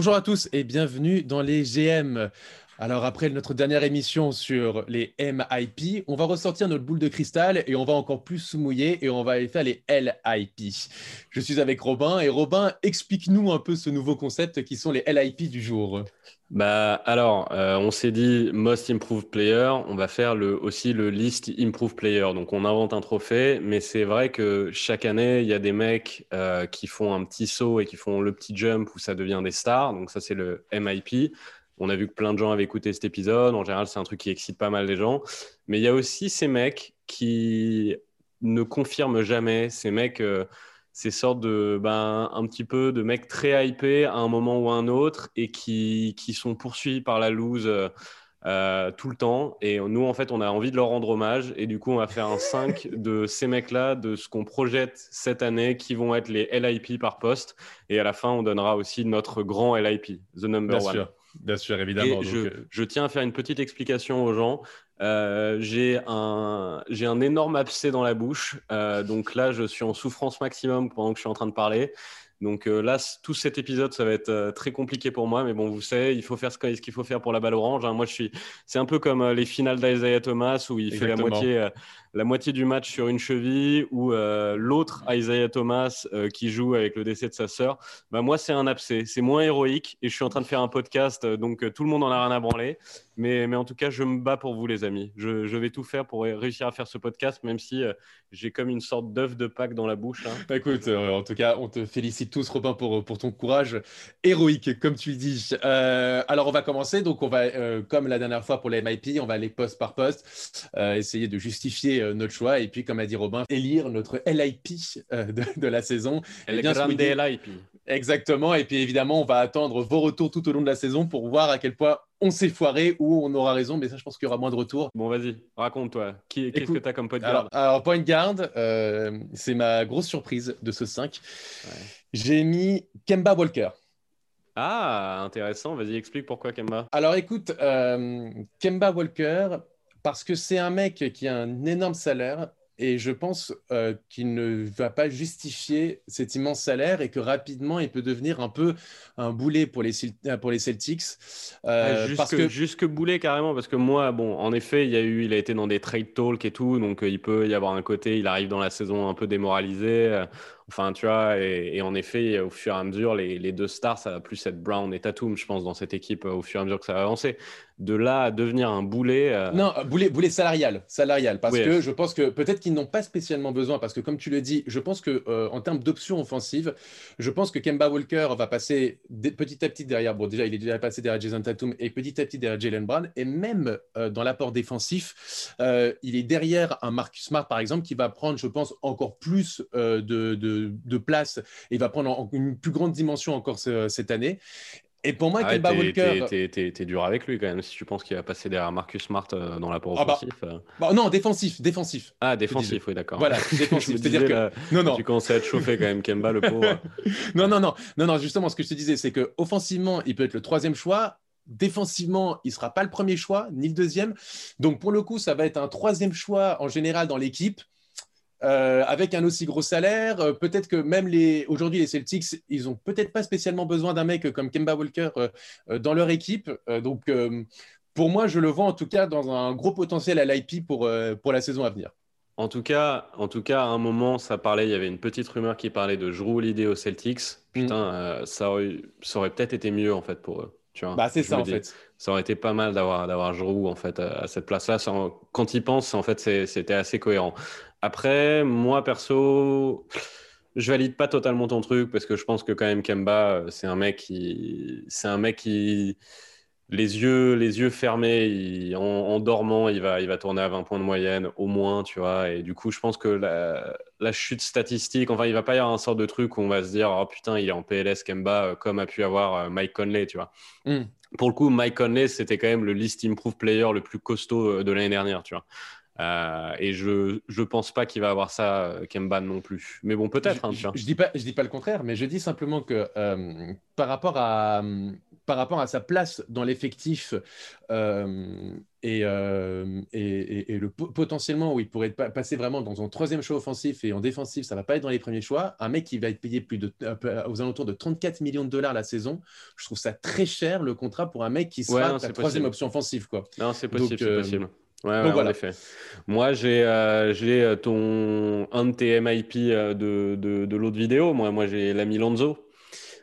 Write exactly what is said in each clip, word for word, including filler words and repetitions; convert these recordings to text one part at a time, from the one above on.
Bonjour à tous et bienvenue dans les G M. Alors après notre dernière émission sur les M I P, on va ressortir notre boule de cristal et on va encore plus se mouiller et on va aller faire les L I P. Je suis avec Robin et Robin, explique-nous un peu ce nouveau concept qui sont les L I P du jour. Bah alors, euh, on s'est dit Most Improved Player, on va faire le, aussi le List Improved Player. Donc on invente un trophée, mais c'est vrai que chaque année, il y a des mecs euh, qui font un petit saut et qui font le petit jump où ça devient des stars. Donc ça, c'est le M I P. On a vu que plein de gens avaient écouté cet épisode. En général, c'est un truc qui excite pas mal les gens. Mais il y a aussi ces mecs qui ne confirment jamais. Ces mecs, euh, ces sortes de, ben, un petit peu de mecs très hypés à un moment ou à un autre et qui, qui sont poursuivis par la loose euh, tout le temps. Et nous, en fait, on a envie de leur rendre hommage. Et du coup, on va faire un cinq de ces mecs-là, de ce qu'on projette cette année, qui vont être les L I P par poste. Et à la fin, on donnera aussi notre grand L I P, The Number Bien One. Sûr. Bien sûr, évidemment. Et donc... je, je tiens à faire une petite explication aux gens. Euh, j'ai, un, j'ai un énorme abcès dans la bouche. Euh, donc là, je suis en souffrance maximum pendant que je suis en train de parler. Donc euh, là, c- tout cet épisode, ça va être euh, très compliqué pour moi. Mais bon, vous savez, il faut faire ce, que, ce qu'il faut faire pour la balle orange. Hein. Moi, je suis... C'est un peu comme euh, les finales d'Isaiah Thomas où il Exactement. fait la moitié, euh, la moitié du match sur une cheville ou euh, l'autre Isaiah Thomas euh, qui joue avec le décès de sa sœur. Bah, moi, c'est un abcès. C'est moins héroïque et je suis en train de faire un podcast. Euh, donc euh, tout le monde en a rien à branler. Mais, mais en tout cas, je me bats pour vous, les amis. Je, je vais tout faire pour réussir à faire ce podcast, même si euh, j'ai comme une sorte d'œuf de Pâques dans la bouche. Hein. Bah, écoute, euh, en tout cas, on te félicite tous, Robin, pour, pour ton courage héroïque, comme tu dis. Euh, alors, on va commencer. Donc, on va, euh, comme la dernière fois pour les M I P, on va aller poste par poste, euh, essayer de justifier euh, notre choix. Et puis, comme a dit Robin, élire notre L I P euh, de, de la saison. Le grande L I P. Exactement. Et puis, évidemment, on va attendre vos retours tout au long de la saison pour voir à quel point on s'est foiré ou on aura raison, mais ça, je pense qu'il y aura moins de retours. Bon, vas-y, raconte-toi. Qui, Écoute, qu'est-ce que tu as comme point de garde ? Alors, alors point de garde, euh, c'est ma grosse surprise de ce cinq. Ouais. J'ai mis Kemba Walker. Ah, intéressant. Vas-y, explique pourquoi Kemba. Alors, écoute, euh, Kemba Walker, parce que c'est un mec qui a un énorme salaire et je pense euh, qu'il ne va pas justifier cet immense salaire et que rapidement, il peut devenir un peu un boulet pour les, pour les Celtics. Euh, ah, jusque, parce que... jusque boulet, carrément, parce que moi, bon, en effet, il, y a eu, il a été dans des trade talks et tout, donc euh, il peut y avoir un côté, il arrive dans la saison un peu démoralisé. Euh... Enfin, tu vois, et, et en effet, au fur et à mesure, les, les deux stars, ça va plus être Brown et Tatum, je pense, dans cette équipe, au fur et à mesure que ça va avancer. De là à devenir un boulet... Euh... Non, boulet, boulet salarial, salarial, parce oui, que je pense que peut-être qu'ils n'ont pas spécialement besoin, parce que comme tu le dis, je pense qu'en euh, termes d'options offensives, je pense que Kemba Walker va passer d- petit à petit derrière... Bon, déjà, il est déjà passé derrière Jason Tatum et petit à petit derrière Jaylen Brown, et même euh, dans l'apport défensif, euh, il est derrière un Marcus Smart, par exemple, qui va prendre, je pense, encore plus euh, de... de de place et va prendre une plus grande dimension encore ce, cette année. Et pour moi, ah, Kemba t'es, Walker... T'es, t'es, t'es dur avec lui quand même, si tu penses qu'il va passer derrière Marcus Smart euh, dans l'apport ah bah, offensif. Euh... Bah, non, défensif, défensif. Ah, défensif, oui, d'accord. Voilà, défensif. C'est-à-dire que... Non, non. Tu commençais à te chauffer quand même, Kemba, le pauvre. non, non, non, non, non, justement, ce que je te disais, c'est qu'offensivement, il peut être le troisième choix. Défensivement, il ne sera pas le premier choix, ni le deuxième. Donc, pour le coup, ça va être un troisième choix en général dans l'équipe. Euh, avec un aussi gros salaire, euh, peut-être que même les... aujourd'hui les Celtics, ils n'ont peut-être pas spécialement besoin d'un mec comme Kemba Walker euh, euh, dans leur équipe. Euh, donc, euh, pour moi, je le vois en tout cas dans un gros potentiel à l'I P pour, euh, pour la saison à venir. En tout cas, en tout cas, à un moment, ça parlait, il y avait une petite rumeur qui parlait de Jrue Holiday aux Celtics. Putain, mm. euh, ça, aurait, ça aurait peut-être été mieux en fait pour eux. Tu vois, bah, c'est ça en dis, fait. Ça aurait été pas mal d'avoir, d'avoir Jrue en fait à, à cette place-là. Ça, quand ils pensent, en fait, c'est, c'était assez cohérent. Après, moi perso, je valide pas totalement ton truc parce que je pense que quand même Kemba, c'est un mec qui, c'est un mec qui, les yeux, les yeux fermés, il, en, en dormant, il va, il va tourner à vingt points de moyenne au moins, tu vois. Et du coup, je pense que la, la chute statistique, enfin, il va pas y avoir un sort de truc où on va se dire, oh putain, il est en P L S Kemba, comme a pu avoir Mike Conley, tu vois. Mm. Pour le coup, Mike Conley, c'était quand même le list improve player le plus costaud de l'année dernière, tu vois. Euh, et je je pense pas qu'il va avoir ça Kemba non plus. Mais bon, peut-être. Hein, je, je dis pas je dis pas le contraire, mais je dis simplement que euh, par rapport à par rapport à sa place dans l'effectif euh, et, euh, et, et et le potentiellement où il pourrait pa- passer vraiment dans son troisième choix offensif et en défensif, ça va pas être dans les premiers choix. Un mec qui va être payé plus de euh, aux alentours de trente-quatre millions de dollars la saison, je trouve ça très cher le contrat pour un mec qui sera ouais, non, ta troisième option offensive quoi. Non, c'est possible, Donc, euh, c'est possible. Ouais, ouais, donc voilà. En effet. Moi, j'ai, euh, j'ai ton un de tes M I P de, de, de l'autre vidéo. Moi, moi, j'ai l'ami Lonzo.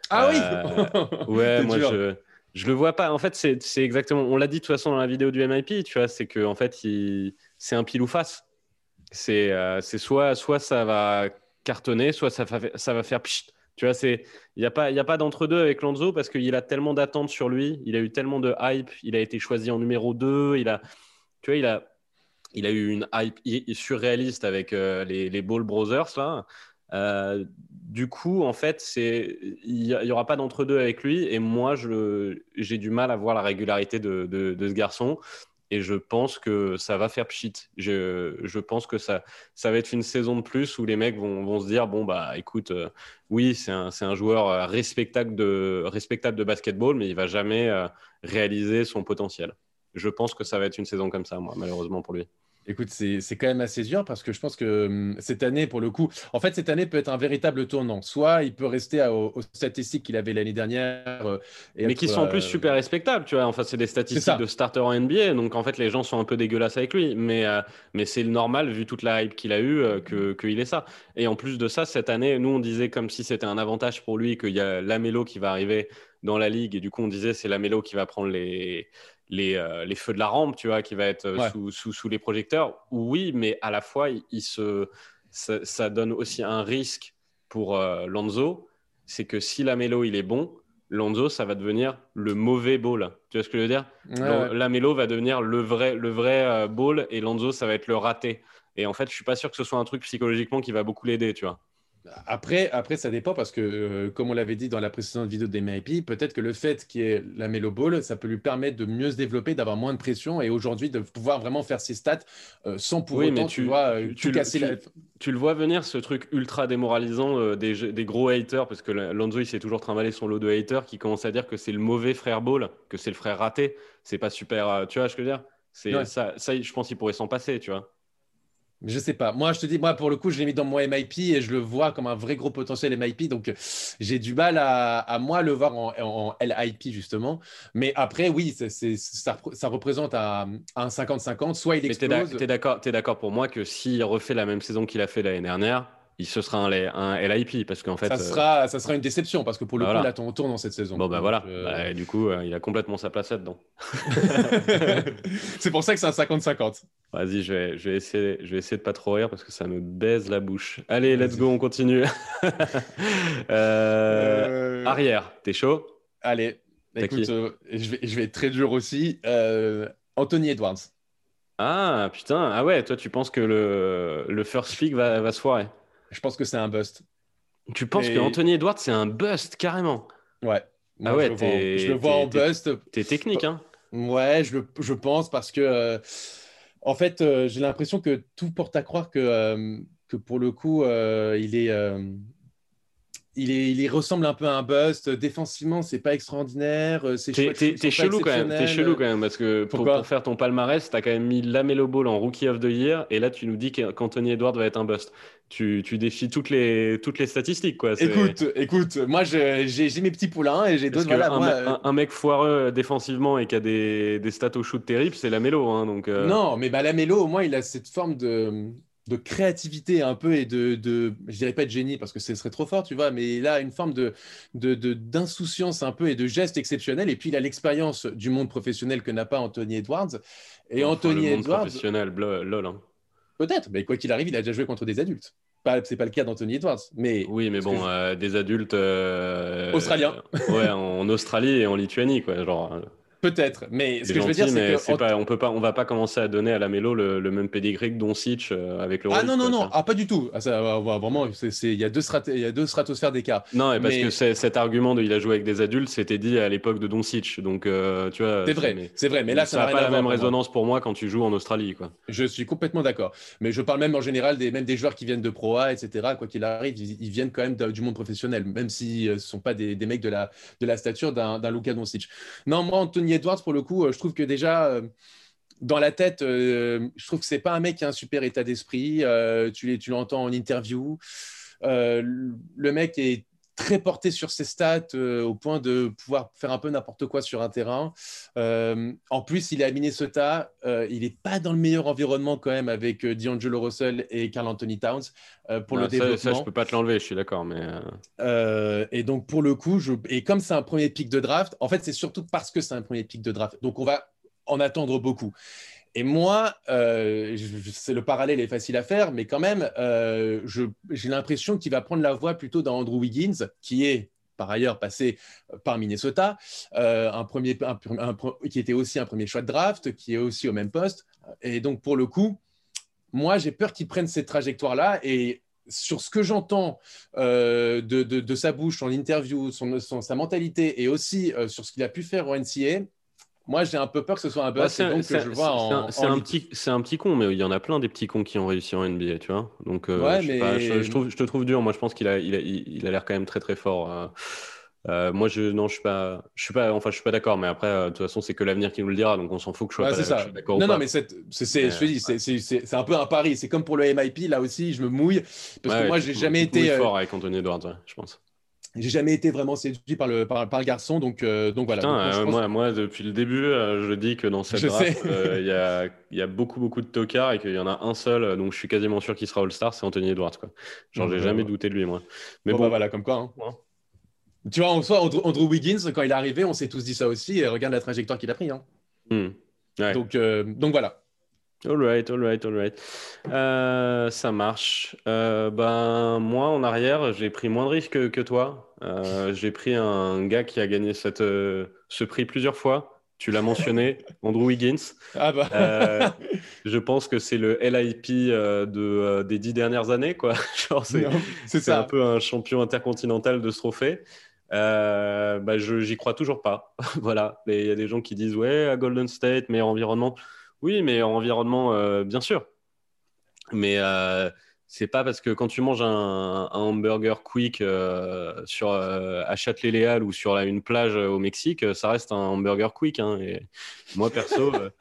Ah euh, oui. Ouais, moi dur. je je le vois pas. En fait, c'est c'est exactement. On l'a dit de toute façon dans la vidéo du M I P. Tu vois, c'est que en fait, il, c'est un pile ou face. C'est euh, c'est soit soit ça va cartonner, soit ça va ça va faire pchit. Tu vois, c'est il y a pas il y a pas d'entre deux avec Lonzo parce qu'il a tellement d'attentes sur lui. Il a eu tellement de hype. Il a été choisi en numéro deux. Il a Tu vois, il a, il a eu une hype surréaliste avec euh, les, les Ball Brothers. Là. Euh, du coup, en fait, c'est, il n'y aura pas d'entre-deux avec lui. Et moi, je, j'ai du mal à voir la régularité de, de, de ce garçon. Et je pense que ça va faire pchit. Je, je pense que ça, ça va être une saison de plus où les mecs vont, vont se dire, bon, bah, écoute, euh, oui, c'est un, c'est un joueur respectable de, respectable de basketball, mais il ne va jamais euh, réaliser son potentiel. Je pense que ça va être une saison comme ça, moi, malheureusement pour lui. Écoute, c'est, c'est quand même assez dur parce que je pense que hum, cette année, pour le coup, en fait, cette année peut être un véritable tournant. Soit il peut rester à, aux, aux statistiques qu'il avait l'année dernière. Euh, et Mais être, qui sont en euh... plus super respectables, tu vois. Enfin, c'est des statistiques de starter en N B A. Donc, en fait, les gens sont un peu dégueulasses avec lui. Mais, euh, mais c'est normal, vu toute la hype qu'il a eue, euh, que, qu'il est ça. Et en plus de ça, cette année, nous, on disait comme si c'était un avantage pour lui qu'il y a LaMelo qui va arriver dans la ligue. Et du coup, on disait c'est LaMelo qui va prendre les... Les, euh, les feux de la rampe, tu vois, qui va être euh, ouais. sous, sous, sous les projecteurs. Oui, mais à la fois, il, il se, ça, ça donne aussi un risque pour euh, Lonzo. C'est que si LaMelo, il est bon, Lonzo, ça va devenir le mauvais Ball. Tu vois ce que je veux dire ? ouais. LaMelo va devenir le vrai, le vrai euh, Ball et Lonzo, ça va être le raté. Et en fait, je ne suis pas sûr que ce soit un truc psychologiquement qui va beaucoup l'aider, tu vois. Après, après, ça dépend parce que, euh, comme on l'avait dit dans la précédente vidéo de M I P, peut-être que le fait qu'il y ait LaMelo Ball, ça peut lui permettre de mieux se développer, d'avoir moins de pression et aujourd'hui de pouvoir vraiment faire ses stats euh, sans pour oui, autant, tu, tu vois, euh, tu, tout casser tu, la... tu, tu le vois venir, ce truc ultra démoralisant euh, des, des gros haters, parce que Lonzo, il s'est toujours trimballé son lot de haters qui commencent à dire que c'est le mauvais frère Ball, que c'est le frère raté. C'est pas super, euh, tu vois ce que je veux dire ? C'est, ouais. ça, ça, je pense qu'il pourrait s'en passer, tu vois. Je sais pas. Moi, je te dis, moi, pour le coup, je l'ai mis dans mon M I P et je le vois comme un vrai gros potentiel M I P. Donc, j'ai du mal à, à moi le voir en, en L I P, justement. Mais après, oui, c'est, c'est, ça, ça représente un, un cinquante-cinquante. Soit il explose. Mais t'es, t'es, d'accord, t'es d'accord pour moi que s'il refait la même saison qu'il a fait l'année dernière, il se sera un, un L I P parce qu'en fait… Ça sera, euh... ça sera une déception parce que pour le voilà. coup, là, on tourne dans cette saison. Bon, ben bah, voilà. Euh... Bah, du coup, euh, il a complètement sa place là-dedans. C'est pour ça que c'est un cinquante-cinquante. Vas-y, je vais, je vais essayer, je vais essayer de pas trop rire parce que ça me baise la bouche. Allez, let's Vas-y. go, on continue. euh, euh... Arrière, t'es chaud ? Allez, T'as écoute, euh, je, vais, je vais être très dur aussi. Euh, Anthony Edwards. Ah, putain, ah ouais, toi, tu penses que le, le first pick va, va se foirer ? Je pense que c'est un bust. Tu penses Et... que Anthony Edwards, c'est un bust, carrément ? Ouais. Moi, ah ouais, je le vois, je le vois en bust. T'es technique, hein ? Ouais, je, je pense parce que... Euh... En fait, euh, j'ai l'impression que tout porte à croire que, euh, que pour le coup, euh, il, est, euh, il est, il est, ressemble un peu à un bust. Défensivement, c'est pas extraordinaire. C'est t'es, t'es, t'es chelou quand même. T'es chelou quand même parce que pour, pour faire ton palmarès, t'as quand même mis LaMelo Ball en Rookie of the Year et là tu nous dis qu'Anthony Edwards va être un bust. Tu, tu défies toutes les, toutes les statistiques, quoi. C'est... Écoute, écoute, moi je, j'ai, j'ai mes petits poulains et j'ai d'autres. Voilà, un, moi, un, un mec foireux défensivement et qui a des, des stats au shoot terribles, c'est LaMelo, hein, donc. Euh... Non, mais bah, LaMelo au moins il a cette forme de, de créativité un peu et de, de, je dirais pas de génie parce que ce serait trop fort, tu vois, mais il a une forme de, de, de, d'insouciance un peu et de geste exceptionnel. Et puis il a l'expérience du monde professionnel que n'a pas Anthony Edwards. Et enfin, Anthony le monde Edwards. Professionnel, lol. Hein. Peut-être, mais quoi qu'il arrive, il a déjà joué contre des adultes. Pas, c'est pas le cas d'Anthony Edwards. Mais oui, mais bon, je... euh, des adultes... Euh... Australiens. Ouais, en Australie et en Lituanie, quoi. Genre, Peut-être, mais ce c'est que gentil, je veux dire, c'est que c'est pas, on peut pas, on va pas commencer à donner à LaMelo le, le même pedigree que Doncic euh, avec le. Ah non non non, ah pas du tout. Ah, ça, vraiment, c'est, c'est, il y a deux strat, il y a deux stratosphères d'écart. Non, et parce mais... que c'est, cet argument de il a joué avec des adultes, c'était dit à l'époque de Doncic, donc euh, tu vois. C'est vrai, mais, c'est vrai, mais là ça n'a pas la même résonance pour moi quand tu joues en Australie, quoi. Je suis complètement d'accord, mais je parle même en général des, même des joueurs qui viennent de Pro A, et cetera. Quoi qu'il arrive, ils, ils viennent quand même de, du monde professionnel, même si ce sont pas des, des mecs de la, de la stature d'un, d'un Luka Doncic. Non, moi Anthony Edwards, pour le coup, je trouve que déjà euh, dans la tête, euh, je trouve que c'est pas un mec qui a un super état d'esprit. Euh, tu, tu l'entends en interview. Euh, le mec est très porté sur ses stats euh, au point de pouvoir faire un peu n'importe quoi sur un terrain. Euh, en plus, il est à Minnesota. Euh, il n'est pas dans le meilleur environnement quand même avec euh, D'Angelo Russell et Karl Anthony Towns euh, pour non, le ça, développement. Ça, je ne peux pas te l'enlever, je suis d'accord. Mais... Euh, et donc, pour le coup, je... et comme c'est un premier pick de draft, en fait, c'est surtout parce que c'est un premier pick de draft. Donc, on va en attendre beaucoup. Et moi, euh, je, c'est, le parallèle est facile à faire, mais quand même, euh, je, j'ai l'impression qu'il va prendre la voie plutôt d'un Andrew Wiggins, qui est par ailleurs passé par Minnesota, euh, un premier, un, un, un, qui était aussi un premier choix de draft, qui est aussi au même poste. Et donc, pour le coup, moi, j'ai peur qu'il prenne cette trajectoire-là. Et sur ce que j'entends euh, de, de, de sa bouche, son interview, son, son, sa mentalité, et aussi euh, sur ce qu'il a pu faire au N C A A, moi, j'ai un peu peur que ce soit un buzz, ouais, donc que je vois en. C'est un, c'est en un petit, c'est un petit con, mais il y en a plein des petits cons qui ont réussi en N B A, tu vois. Donc, euh, ouais, je, mais... pas, je, je trouve, je te trouve dur. Moi, je pense qu'il a, il a, il a l'air quand même très, très fort. Euh, euh, moi, je, non, je suis pas, je suis pas, enfin, je suis pas d'accord. Mais après, euh, de toute façon, c'est que l'avenir qui nous le dira, donc on s'en fout que je sois, ouais, pas, c'est ça. Je sois d'accord. Non, ou non, pas. Mais c'est, c'est, c'est euh, je te dis, c'est, c'est, c'est, c'est un peu un pari. C'est comme pour le M I P. Là aussi, je me mouille parce ouais, que moi, j'ai tu, jamais tu été euh... fort avec Anthony Edwards, ouais, je pense. J'ai jamais été vraiment séduit par le, par, par le garçon, donc, euh, donc voilà. Putain, donc, moi, euh, moi, que... moi, depuis le début, euh, je dis que dans cette je draft, il euh, y, a, y a beaucoup, beaucoup de tocards et qu'il y en a un seul, donc je suis quasiment sûr qu'il sera All-Star, c'est Anthony Edwards, quoi. Genre, mmh, j'ai jamais douté de lui, moi. Mais bon, bon, bah, voilà, comme quoi. Hein. Ouais. Tu vois, en soi, Andrew, Andrew Wiggins, quand il est arrivé, on s'est tous dit ça aussi, et regarde la trajectoire qu'il a pris. Hein. Mmh. Ouais. Donc, euh, donc voilà. All right, all right, all right. Euh, ça marche. Euh, ben, moi, en arrière, j'ai pris moins de risques que, que toi. Euh, j'ai pris un gars qui a gagné cette, euh, ce prix plusieurs fois. Tu l'as mentionné, Andrew Wiggins. Ah bah. euh, je pense que c'est le L I P euh, de, euh, des dix dernières années, quoi. Genre, c'est, non, c'est, c'est ça. Un peu un champion intercontinental de ce trophée. Euh, bah, je, j'y crois toujours pas. Voilà. Il y a des gens qui disent « Ouais, à Golden State, meilleur environnement ». Oui, mais en environnement, euh, bien sûr. Mais euh, c'est pas parce que quand tu manges un, un hamburger quick euh, sur, euh, à Châtelet-Les Halles ou sur là, une plage au Mexique, ça reste un hamburger quick. Hein, et moi, perso, euh,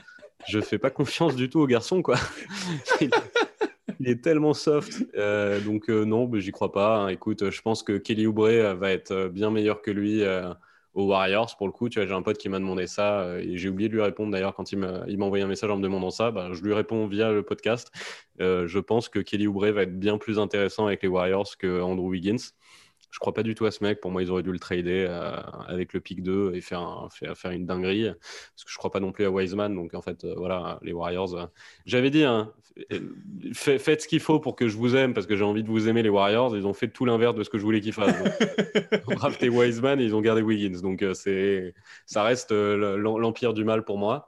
je fais pas confiance du tout au garçon, quoi. il, il est tellement soft. Euh, donc euh, non, bah, j'y crois pas. Hein. Écoute, je pense que Kelly Oubre va être bien meilleur que lui euh, aux Warriors, pour le coup. Tu vois, j'ai un pote qui m'a demandé ça et j'ai oublié de lui répondre d'ailleurs quand il m'a, il m'a envoyé un message en me demandant ça. Bah, je lui réponds via le podcast. Euh, je pense que Kelly Oubre va être bien plus intéressant avec les Warriors que Andrew Wiggins. Je crois pas du tout à ce mec. Pour moi, ils auraient dû le trader euh, avec le pick deux et faire, un, faire, faire une dinguerie. Parce que je crois pas non plus à Wiseman. Donc en fait, euh, voilà, les Warriors. Euh... J'avais dit, hein, fait, faites ce qu'il faut pour que je vous aime parce que j'ai envie de vous aimer, les Warriors. Ils ont fait tout l'inverse de ce que je voulais qu'ils fassent. Ils ont drafté Wiseman et ils ont gardé Wiggins. Donc euh, c'est, ça reste euh, l'empire du mal pour moi.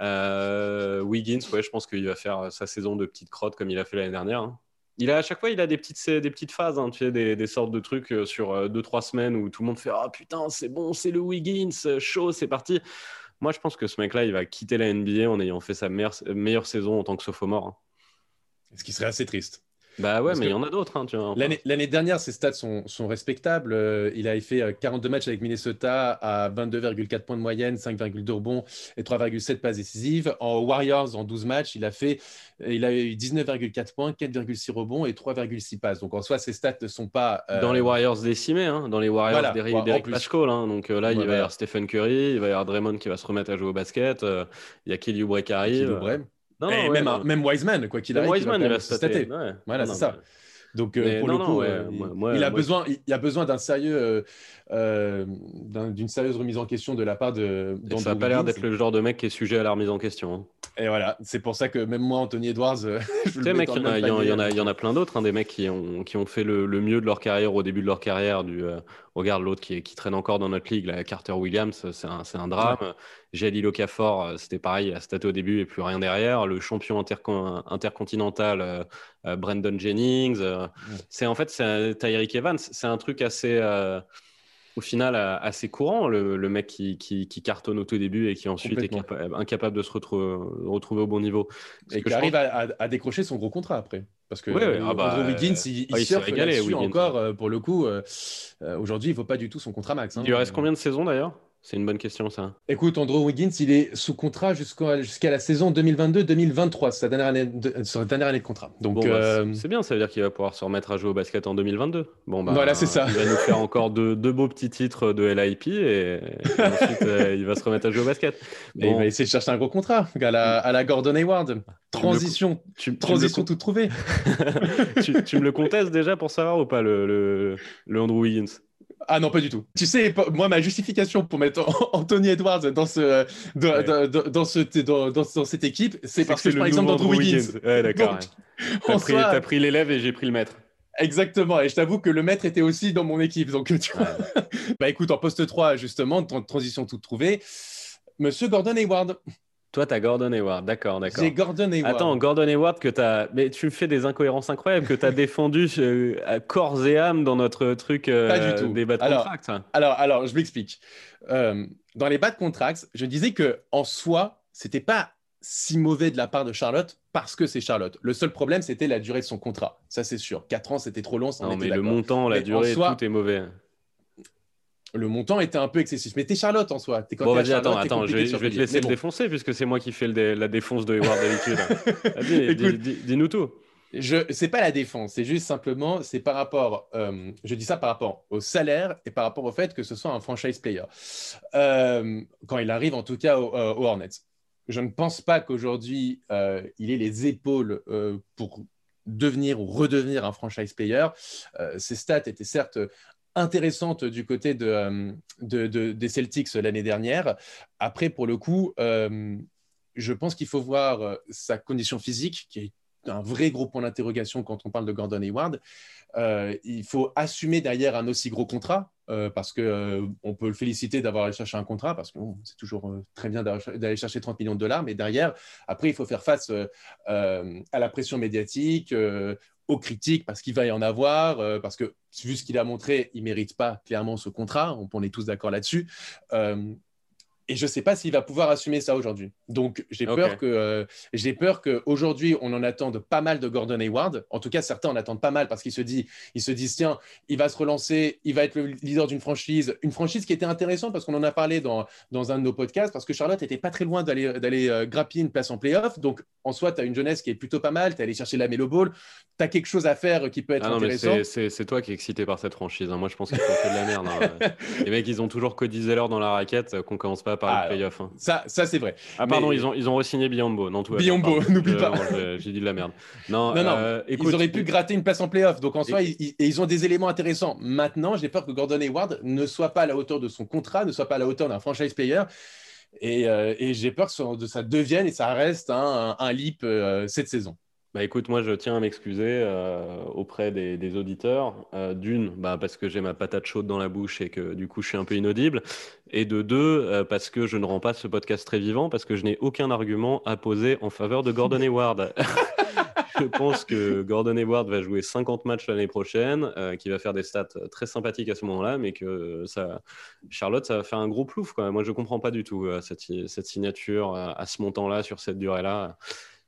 Euh, Wiggins, ouais, je pense qu'il va faire sa saison de petite crotte comme il a fait l'année dernière. Hein. Il a, à chaque fois, il a des petites, des petites phases, hein, tu sais, des, des sortes de trucs sur deux trois semaines où tout le monde fait « Ah oh, putain, c'est bon, c'est le Wiggins, chaud, c'est parti !» Moi, je pense que ce mec-là, il va quitter la N B A en ayant fait sa meilleure, meilleure saison en tant que sophomore. Hein. Ce qui serait assez triste. Bah ouais, parce mais il y en a d'autres. Hein, tu vois, l'année, l'année dernière, ses stats sont, sont respectables. Euh, il avait fait quarante-deux matchs avec Minnesota à vingt-deux virgule quatre points de moyenne, cinq virgule deux rebonds et trois virgule sept passes décisives. En Warriors, en douze matchs, il a, fait, il a eu dix-neuf virgule quatre points, quatre virgule six rebonds et trois virgule six passes. Donc en soi, ses stats ne sont pas… Euh... Dans les Warriors décimés, hein, dans les Warriors voilà, d'Eric voilà, Paschkol. Hein, donc euh, là, voilà. Il va y avoir Stephen Curry, il va y avoir Draymond qui va se remettre à jouer au basket. Euh, il y a Kelly Oubre qui arrive. Non, et non, même, ouais, un, même Wiseman, quoi qu'il arrive, Wiseman, il va se stater. Ouais. Voilà, non, c'est non, ça. Ouais. Donc, euh, pour non, le coup, non, ouais, euh, il, moi, moi, il, a moi, besoin, il a besoin d'un sérieux, euh, euh, d'un, d'une sérieuse remise en question de la part de. Ça n'a pas l'air d'être le genre de mec qui est sujet à la remise en question. Hein. Et voilà, c'est pour ça que même moi, Anthony Edwards, je le mets en même panier. Il y en a, il y en a plein d'autres, hein, des mecs qui ont, qui ont fait le, le mieux de leur carrière au début de leur carrière. Du, euh, regarde l'autre qui, qui traîne encore dans notre ligue, là, Carter Williams, c'est un, c'est un drame. Ouais. Jalil Okafor, c'était pareil, il a staté au début et plus rien derrière. Le champion intercon- intercontinental, euh, euh, Brandon Jennings. Euh, ouais. C'est en fait, c'est, Tyreke Evans, c'est un truc assez... Euh, au final, assez courant, le, le mec qui, qui, qui cartonne au tout début et qui ensuite est capa- incapable de se retrouver, retrouver au bon niveau. Parce et qui arrive pense... à, à décrocher son gros contrat après. Parce que ouais, Andrew ah bah, Wiggins, il, il, il surfe régalé, là-dessus Wiggins. Encore, pour le coup. Euh, aujourd'hui, il ne vaut pas du tout son contrat max. Hein. Il lui reste combien de saisons d'ailleurs ? C'est une bonne question, ça. Écoute, Andrew Wiggins, il est sous contrat jusqu'à, jusqu'à la saison deux mille vingt-deux deux mille vingt-trois. C'est sa dernière année de, sa dernière année de contrat. Donc, bon, euh... bah, c'est bien, ça veut dire qu'il va pouvoir se remettre à jouer au basket en deux mille vingt-deux. Bon, bah, voilà, c'est ça. Il va nous faire encore deux, deux beaux petits titres de L I P et, et ensuite, euh, il va se remettre à jouer au basket. Bon. Et il va essayer de chercher un gros contrat à la, à la Gordon Hayward. Transition, tu me, tu, transition tu me le... toute trouvée. tu, tu me le contestes déjà pour savoir ou pas, le, le, le Andrew Wiggins ? Ah non, pas du tout. Tu sais, moi, ma justification pour mettre Anthony Edwards dans, ce, dans, ouais. dans, dans, dans, ce, dans, dans, dans cette équipe, c'est, c'est parce que, que je prends l'exemple d'Andrew Wiggins. Wiggins. Ouais, d'accord. Donc, ouais. T'as, pris, soit... t'as pris l'élève et j'ai pris le maître. Exactement, et je t'avoue que le maître était aussi dans mon équipe. Donc, tu vois. Ouais. Bah écoute, en poste trois, justement, transition toute trouvée, Monsieur Gordon Hayward. Toi, t'as Gordon Hayward, d'accord, d'accord. J'ai Gordon Hayward. Attends, Gordon Hayward, que t'as... Mais tu me fais des incohérences incroyables que t'as défendu euh, à corps et âme dans notre truc euh, Pas du tout. Des bad alors, contracts. Alors, alors, je m'explique. Euh, dans les bad contracts, je disais que en soi, c'était pas si mauvais de la part de Charlotte parce que c'est Charlotte. Le seul problème, c'était la durée de son contrat. Ça, c'est sûr. Quatre ans, c'était trop long. Ça, non, mais le montant, la mais durée, soi... tout est mauvais. Le montant était un peu excessif. Mais t'es Charlotte en soi. T'es bon, vas-y, Charlotte, attends, attends, je vais, je vais te laisser bon. te défoncer puisque c'est moi qui fais le dé- la défonce de Hayward d'habitude. Vas-y, dis, dis, dis-nous tout. Je, c'est pas la défense, c'est juste simplement, c'est par rapport, euh, je dis ça par rapport au salaire et par rapport au fait que ce soit un franchise player. Euh, quand il arrive en tout cas au, euh, au Hornets. Je ne pense pas qu'aujourd'hui, euh, il ait les épaules euh, pour devenir ou redevenir un franchise player. Euh, ses stats étaient certes intéressante du côté de, de, de, des Celtics l'année dernière. Après, pour le coup, euh, je pense qu'il faut voir sa condition physique, qui est un vrai gros point d'interrogation quand on parle de Gordon Hayward. Euh, il faut assumer derrière un aussi gros contrat, euh, parce qu'on euh, peut le féliciter d'avoir allé chercher un contrat, parce que bon, c'est toujours euh, très bien d'aller chercher trente millions de dollars, mais derrière, après, il faut faire face euh, euh, à la pression médiatique, euh, aux critiques, parce qu'il va y en avoir, euh, parce que vu ce qu'il a montré, il ne mérite pas clairement ce contrat, on, on est tous d'accord là-dessus, euh, et je ne sais pas s'il va pouvoir assumer ça aujourd'hui. Donc, j'ai okay. peur que, euh, j'ai peur qu'aujourd'hui, on en attende pas mal de Gordon Hayward, en tout cas, certains en attendent pas mal, parce qu'ils se disent, ils se disent tiens, il va se relancer, il va être le leader d'une franchise, une franchise qui était intéressante, parce qu'on en a parlé dans, dans un de nos podcasts, parce que Charlotte n'était pas très loin d'aller, d'aller euh, grappiller une place en play-off, donc en soi, tu as une jeunesse qui est plutôt pas mal, tu es allé chercher la LaMelo Ball, tu as quelque chose à faire qui peut être ah non, intéressant. C'est, c'est, c'est toi qui es excité par cette franchise, hein. Moi, je pense qu'ils ont fait de la merde. Hein. Les mecs, ils ont toujours Cody Zeller dans la raquette, qu'on commence pas par ah, les playoffs. Hein. Ça, ça, c'est vrai. Ah, pardon, mais... ils ont, ils ont re-signé Biyombo. Biyombo, n'oublie pas. Euh, j'ai dit de la merde. Non, non, non euh, écoute, ils auraient pu gratter une place en play-off. Donc, en et... soi, ils, ils ont des éléments intéressants. Maintenant, j'ai peur que Gordon Hayward ne soit pas à la hauteur de son contrat, ne soit pas à la hauteur d'un franchise player. Et, euh, et j'ai peur que ça devienne et ça reste hein, un, un leap euh, cette saison. Bah écoute, moi je tiens à m'excuser euh, auprès des, des auditeurs. Euh, d'une, bah, parce que j'ai ma patate chaude dans la bouche et que du coup je suis un peu inaudible. Et de deux, euh, parce que je ne rends pas ce podcast très vivant, parce que je n'ai aucun argument à poser en faveur de Gordon Hayward. Je pense que Gordon Hayward va jouer cinquante matchs l'année prochaine, euh, qu'il va faire des stats très sympathiques à ce moment-là, mais que ça, Charlotte, ça va faire un gros plouf, quoi. Moi je ne comprends pas du tout euh, cette, cette signature euh, à ce montant-là, sur cette durée-là.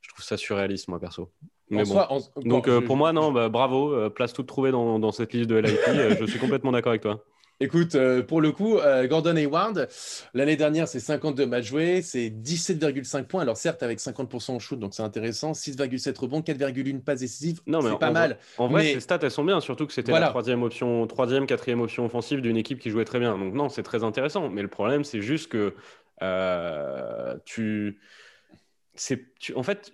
Je trouve ça surréaliste, moi, perso. Mais en bon. Soi, en... Donc, bon, euh, je... pour moi, non, bah, bravo. Euh, place toute trouvée dans, dans cette liste de L I P. euh, je suis complètement d'accord avec toi. Écoute, euh, pour le coup, euh, Gordon Hayward, l'année dernière, c'est cinquante-deux matchs joués, c'est dix-sept virgule cinq points. Alors certes, avec cinquante pour cent en shoot, donc c'est intéressant. six virgule sept rebonds, quatre virgule un passes décisives, non, mais c'est pas mal. Vrai, en vrai, mais... ces stats, elles sont bien, surtout que c'était voilà. la troisième option, troisième, quatrième option offensive d'une équipe qui jouait très bien. Donc non, c'est très intéressant. Mais le problème, c'est juste que euh, tu... C'est, tu, en fait,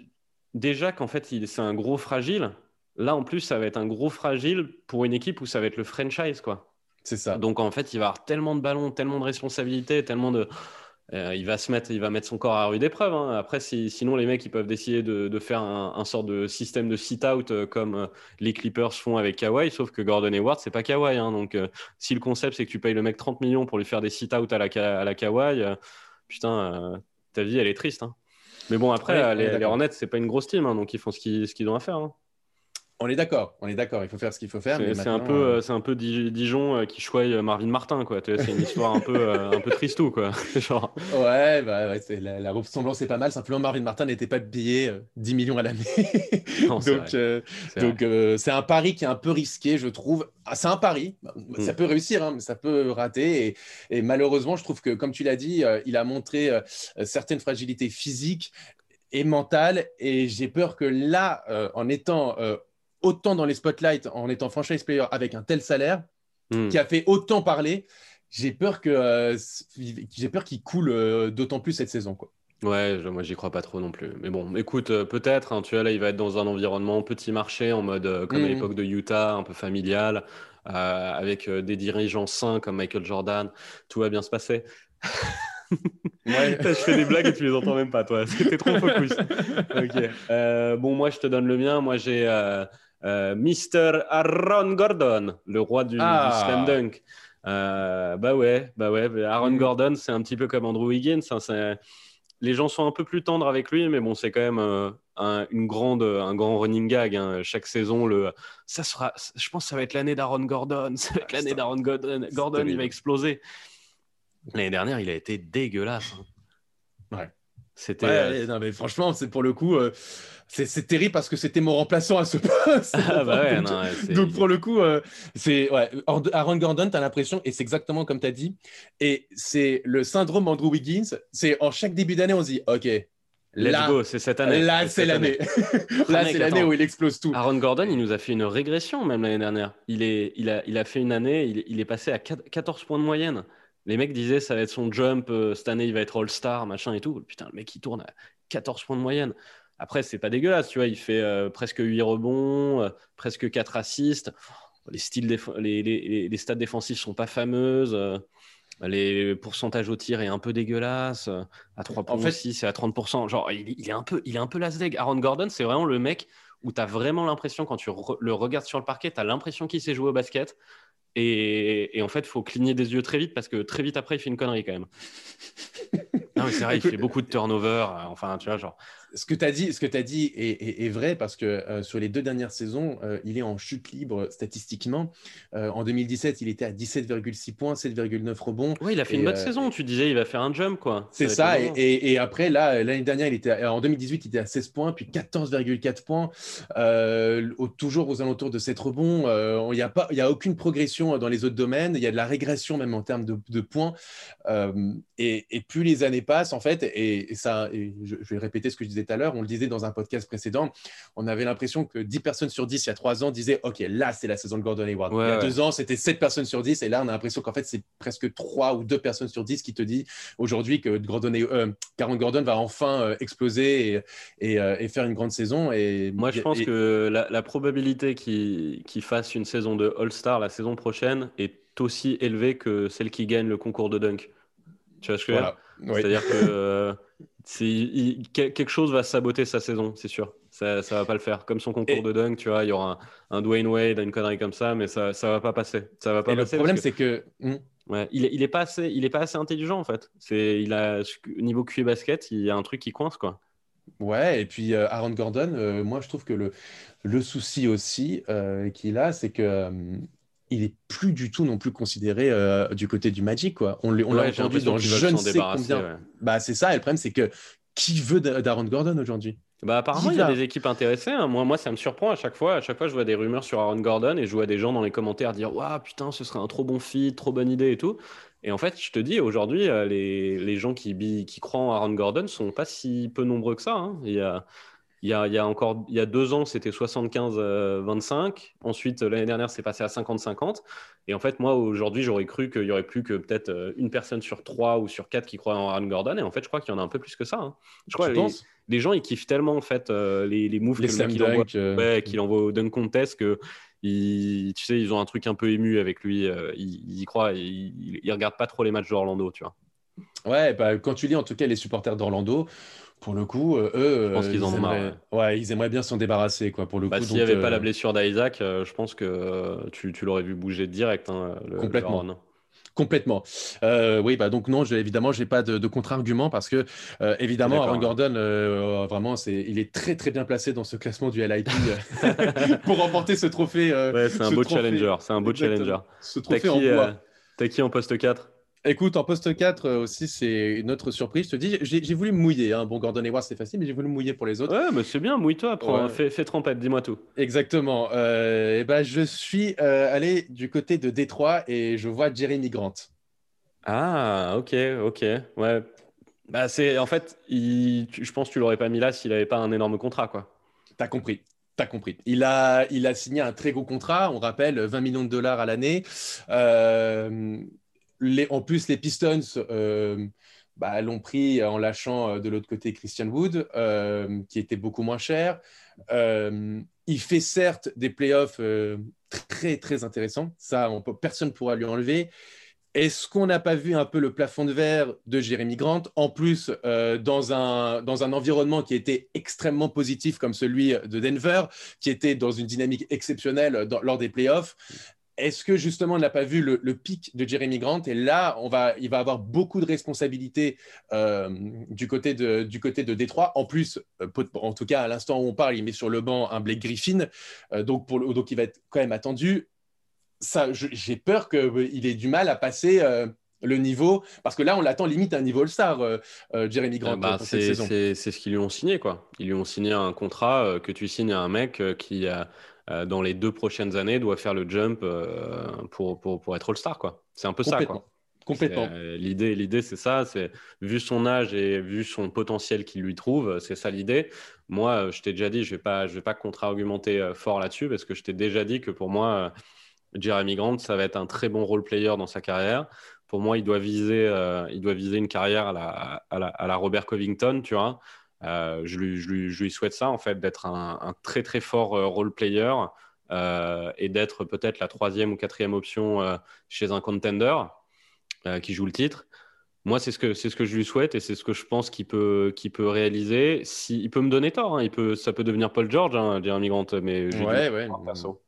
déjà qu'en fait, il, c'est un gros fragile. Là, en plus, ça va être un gros fragile pour une équipe où ça va être le franchise, quoi. C'est ça. Donc, en fait, il va avoir tellement de ballons, tellement de responsabilités, tellement de... Euh, il va se mettre, il va mettre son corps à rude épreuve. Hein. Après, si, sinon, les mecs, ils peuvent décider de, de faire un, un sort de système de sit-out euh, comme euh, les Clippers font avec Kawhi, sauf que Gordon Hayward, c'est pas Kawhi. Hein. Donc, euh, si le concept, c'est que tu payes le mec trente millions pour lui faire des sit-out à la, à la Kawhi, euh, putain, euh, ta vie, elle est triste. Hein. Mais bon, après, ouais, les, les Hornets, c'est pas une grosse team, hein, donc ils font ce qu'ils, ce qu'ils ont à faire. Hein. On est d'accord, on est d'accord, il faut faire ce qu'il faut faire. C'est, mais c'est, un, peu, euh... c'est un peu Dijon qui chouaille Marvin Martin, quoi. C'est une histoire un peu, un peu tristou, quoi. Genre... Ouais, bah, ouais c'est, la, la ressemblance c'est pas mal. Simplement, Marvin Martin n'était pas payé dix millions à l'année. Non, c'est donc, euh, c'est, donc euh, c'est un pari qui est un peu risqué, je trouve. Ah, c'est un pari, ça hmm. peut réussir, hein, mais ça peut rater. Et, et malheureusement, je trouve que, comme tu l'as dit, euh, il a montré euh, certaines fragilités physiques et mentales. Et j'ai peur que là, euh, en étant... Euh, autant dans les spotlights en étant franchise player avec un tel salaire mmh. qui a fait autant parler, j'ai peur que euh, j'ai peur qu'il coule euh, d'autant plus cette saison, quoi. Ouais, je, moi j'y crois pas trop non plus. Mais bon, écoute, euh, peut-être, hein, tu vois, là il va être dans un environnement petit marché en mode euh, comme mmh. à l'époque de Utah, un peu familial, euh, avec euh, des dirigeants sains comme Michael Jordan, tout va bien se passer. Ouais. Je fais des blagues et tu les entends même pas, toi. C'était trop focus. Okay. Euh, bon, moi je te donne le mien. Moi j'ai euh, Euh, Mister Aaron Gordon, le roi du, ah. du slam dunk. Euh, bah ouais, bah ouais. Aaron mm. Gordon, c'est un petit peu comme Andrew Wiggins. Hein, c'est... Les gens sont un peu plus tendres avec lui, mais bon, c'est quand même euh, un, une grande, un grand running gag. Hein. Chaque saison, le, ça sera. Je pense que ça va être l'année d'Aaron Gordon. Ça va être ah, l'année d'Aaron Gordon. Gordon, il va exploser. L'année dernière, il a été dégueulasse. Hein. Ouais. C'était. Ouais, non, mais franchement, c'est pour le coup, euh, c'est, c'est terrible parce que c'était mon remplaçant à ce poste. Ah bah ouais, donc, non, ouais, c'est... donc pour le coup, euh, c'est ouais. Aaron Gordon, t'as l'impression, et c'est exactement comme t'as dit, et c'est le syndrome Andrew Wiggins. C'est en chaque début d'année, on se dit, ok, let's là, go, c'est cette année. Là, c'est, c'est l'année. Année. Là, c'est l'année où il explose tout. Aaron Gordon, il nous a fait une régression même l'année dernière. Il est, il a, il a fait une année, il, il est passé à quatorze points de moyenne. Les mecs disaient ça va être son jump, euh, cette année il va être all-star, machin et tout. Putain, le mec il tourne à quatorze points de moyenne. Après, c'est pas dégueulasse, tu vois, il fait euh, presque huit rebonds, euh, presque quatre assists. Les, styles déf- les, les, les stats défensifs sont pas fameuses. Euh, les pourcentages au tir est un peu dégueulasse. Euh, à trois virgule six, en fait, c'est à trente pour cent. Genre, il, il est un peu, il est un peu las-deg. Aaron Gordon, c'est vraiment le mec où t'as vraiment l'impression, quand tu re- le regardes sur le parquet, t'as l'impression qu'il sait jouer au basket. Et, et en fait, il faut cligner des yeux très vite parce que très vite après, il fait une connerie quand même. Non, mais c'est vrai, il fait beaucoup de turnover. Enfin, tu vois, genre. Ce que tu as dit, ce que tu as dit est, est, est vrai parce que euh, sur les deux dernières saisons, euh, il est en chute libre statistiquement. Euh, en deux mille dix-sept, il était à dix-sept virgule six points, sept virgule neuf rebonds. Oui, il a fait et, une bonne euh, saison. Tu disais, il va faire un jump, quoi. C'est ça. ça et, et, et après, là, l'année dernière, il était à, en deux mille dix-huit, il était à seize points, puis quatorze virgule quatre points, euh, au, toujours aux alentours de sept rebonds. Euh, il n'y a pas, il n'y a aucune progression dans les autres domaines. Il y a de la régression même en termes de, de points. Euh, et, et plus les années passent, en fait, et, et ça, et je, je vais répéter ce que je disais tout à l'heure, on le disait dans un podcast précédent, on avait l'impression que dix personnes sur dix il y a trois ans disaient « Ok, là, c'est la saison de Gordon Hayward. Ouais, » Il y a deux ouais. ans, c'était sept personnes sur dix et là, on a l'impression qu'en fait, c'est presque trois ou deux personnes sur dix qui te disent aujourd'hui que Gordon, euh, Aaron Gordon va enfin euh, exploser et, et, euh, et faire une grande saison. Et, Moi, je et, pense et... que la, la probabilité qu'il, qu'il fasse une saison de All-Star la saison prochaine est aussi élevée que celle qui gagne le concours de dunk. Tu vois ce que je veux dire ? Voilà. Oui. C'est-à-dire que... Euh, C'est, il, quelque chose va saboter sa saison, c'est sûr. Ça, ça va pas le faire. Comme son concours et... de dunk, tu vois, il y aura un, un Dwayne Wade, une connerie comme ça, mais ça, ça va pas passer. Ça va pas et passer. Le problème, que, c'est que mmh. ouais, il, il est pas assez, il est pas assez intelligent en fait. C'est, il a niveau Q I basket, il y a un truc qui coince, quoi. Ouais, et puis euh, Aaron Gordon, euh, moi je trouve que le le souci aussi euh, qu'il a, c'est que euh, il est plus du tout non plus considéré euh, du côté du Magic, quoi. On l'a, on ouais, l'a entendu dans je ne sais combien. Ouais. Bah c'est ça. Et le problème, c'est que qui veut d'Aaron Gordon aujourd'hui ? Bah apparemment, il y a des équipes intéressées. Hein. Moi, moi, ça me surprend à chaque fois. À chaque fois, je vois des rumeurs sur Aaron Gordon et je vois des gens dans les commentaires dire waouh, putain, ce serait un trop bon fit, trop bonne idée et tout. Et en fait, je te dis, aujourd'hui, les les gens qui qui croient en Aaron Gordon sont pas si peu nombreux que ça. Hein. Il y a Il y, a, il y a encore il y a deux ans, c'était soixante-quinze vingt-cinq. Euh, Ensuite, l'année dernière, c'est passé à cinquante cinquante. Et en fait, moi, aujourd'hui, j'aurais cru qu'il n'y aurait plus que peut-être une personne sur trois ou sur quatre qui croit en Aaron Gordon. Et en fait, je crois qu'il y en a un peu plus que ça. Hein. Je crois que les, les gens, ils kiffent tellement en fait, euh, les, les moves les que le mec, qu'il, envoie, euh... ouais, qu'il envoie au dunk contest que ils, tu sais, ils ont un truc un peu ému avec lui. Euh, ils, ils y croient. Ils ne regardent pas trop les matchs d'Orlando, tu vois. Ouais, bah, quand tu lis en tout cas les supporters d'Orlando, pour le coup, euh, eux, je pense qu'ils en ont marre. Ouais. ouais, ils aimeraient bien s'en débarrasser, quoi, pour le bah, coup. S'il n'y avait euh... pas la blessure d'Isaac, euh, je pense que euh, tu, tu l'aurais vu bouger direct. Hein, le, Complètement. Le Horn. Complètement. Euh, oui, bah donc non, je, évidemment, j'ai pas de, de contre-argument parce que euh, évidemment, Aaron Gordon, euh, vraiment, c'est, il est très très bien placé dans ce classement du L I P pour remporter ce trophée. Euh, ouais, c'est un ce beau trophée. challenger. C'est un beau Exactement. challenger. Ce trophée t'as en qui, bois. Euh, t'as qui en poste quatre? Écoute, en poste quatre aussi, c'est une autre surprise. Je te dis, j'ai, j'ai voulu me mouiller. Hein. Bon, Gordon Hayward, c'est facile, mais j'ai voulu me mouiller pour les autres. Ouais, mais c'est bien, mouille-toi, prends, ouais. fais, fais trempette, dis-moi tout. Exactement. Euh, et ben, je suis euh, allé du côté de Détroit et je vois Jerami Grant. Ah, ok, ok. Ouais. Bah, c'est, en fait, il, tu, je pense que tu ne l'aurais pas mis là s'il n'avait pas un énorme contrat, quoi. T'as compris. T'as compris. Il a, il a signé un très gros contrat. On rappelle, vingt millions de dollars à l'année. Euh... Les, en plus, les Pistons euh, bah, l'ont pris en lâchant euh, de l'autre côté Christian Wood, euh, qui était beaucoup moins cher. Euh, il fait certes des playoffs euh, très, très intéressants. Ça, on peut, personne ne pourra lui enlever. Est-ce qu'on n'a pas vu un peu le plafond de verre de Jerami Grant? En plus, euh, dans, un, dans un environnement qui était extrêmement positif comme celui de Denver, qui était dans une dynamique exceptionnelle dans, lors des playoffs. Est-ce que justement on n'a pas vu le, le pic de Jerami Grant? Et là, on va, il va avoir beaucoup de responsabilités euh, du, côté de, du côté de Détroit. En plus, euh, en tout cas, à l'instant où on parle, il met sur le banc un Blake Griffin. Euh, donc, pour le, donc, il va être quand même attendu. Ça, je, j'ai peur qu'il ait du mal à passer euh, le niveau. Parce que là, on l'attend limite à un niveau All-Star, euh, euh, Jerami Grant. Ah bah, pour c'est, cette saison. C'est, c'est ce qu'ils lui ont signé, quoi. Ils lui ont signé un contrat euh, que tu signes à un mec euh, qui a... Euh, Euh, dans les deux prochaines années, doit faire le jump euh, pour, pour, pour être All-Star, quoi. C'est un peu ça, quoi. Complètement. Euh, l'idée, l'idée, c'est ça. C'est, vu son âge et vu son potentiel qu'il lui trouve, c'est ça l'idée. Moi, je t'ai déjà dit, je ne vais pas, je vais pas contre-argumenter fort là-dessus parce que je t'ai déjà dit que pour moi, euh, Jerami Grant, ça va être un très bon role-player dans sa carrière. Pour moi, il doit viser, euh, il doit viser une carrière à la, à la, à la Robert Covington, tu vois. Euh, je, lui, je, lui, je lui souhaite ça en fait, d'être un, un très très fort euh, role player euh, et d'être peut-être la troisième ou quatrième option euh, chez un contender euh, qui joue le titre. Moi c'est ce que c'est ce que je lui souhaite et c'est ce que je pense qu'il peut qu'il peut réaliser. Si, il peut me donner tort, hein, il peut ça peut devenir Paul George, hein, Jerami Grant, mais je ouais, ouais, pas, perso.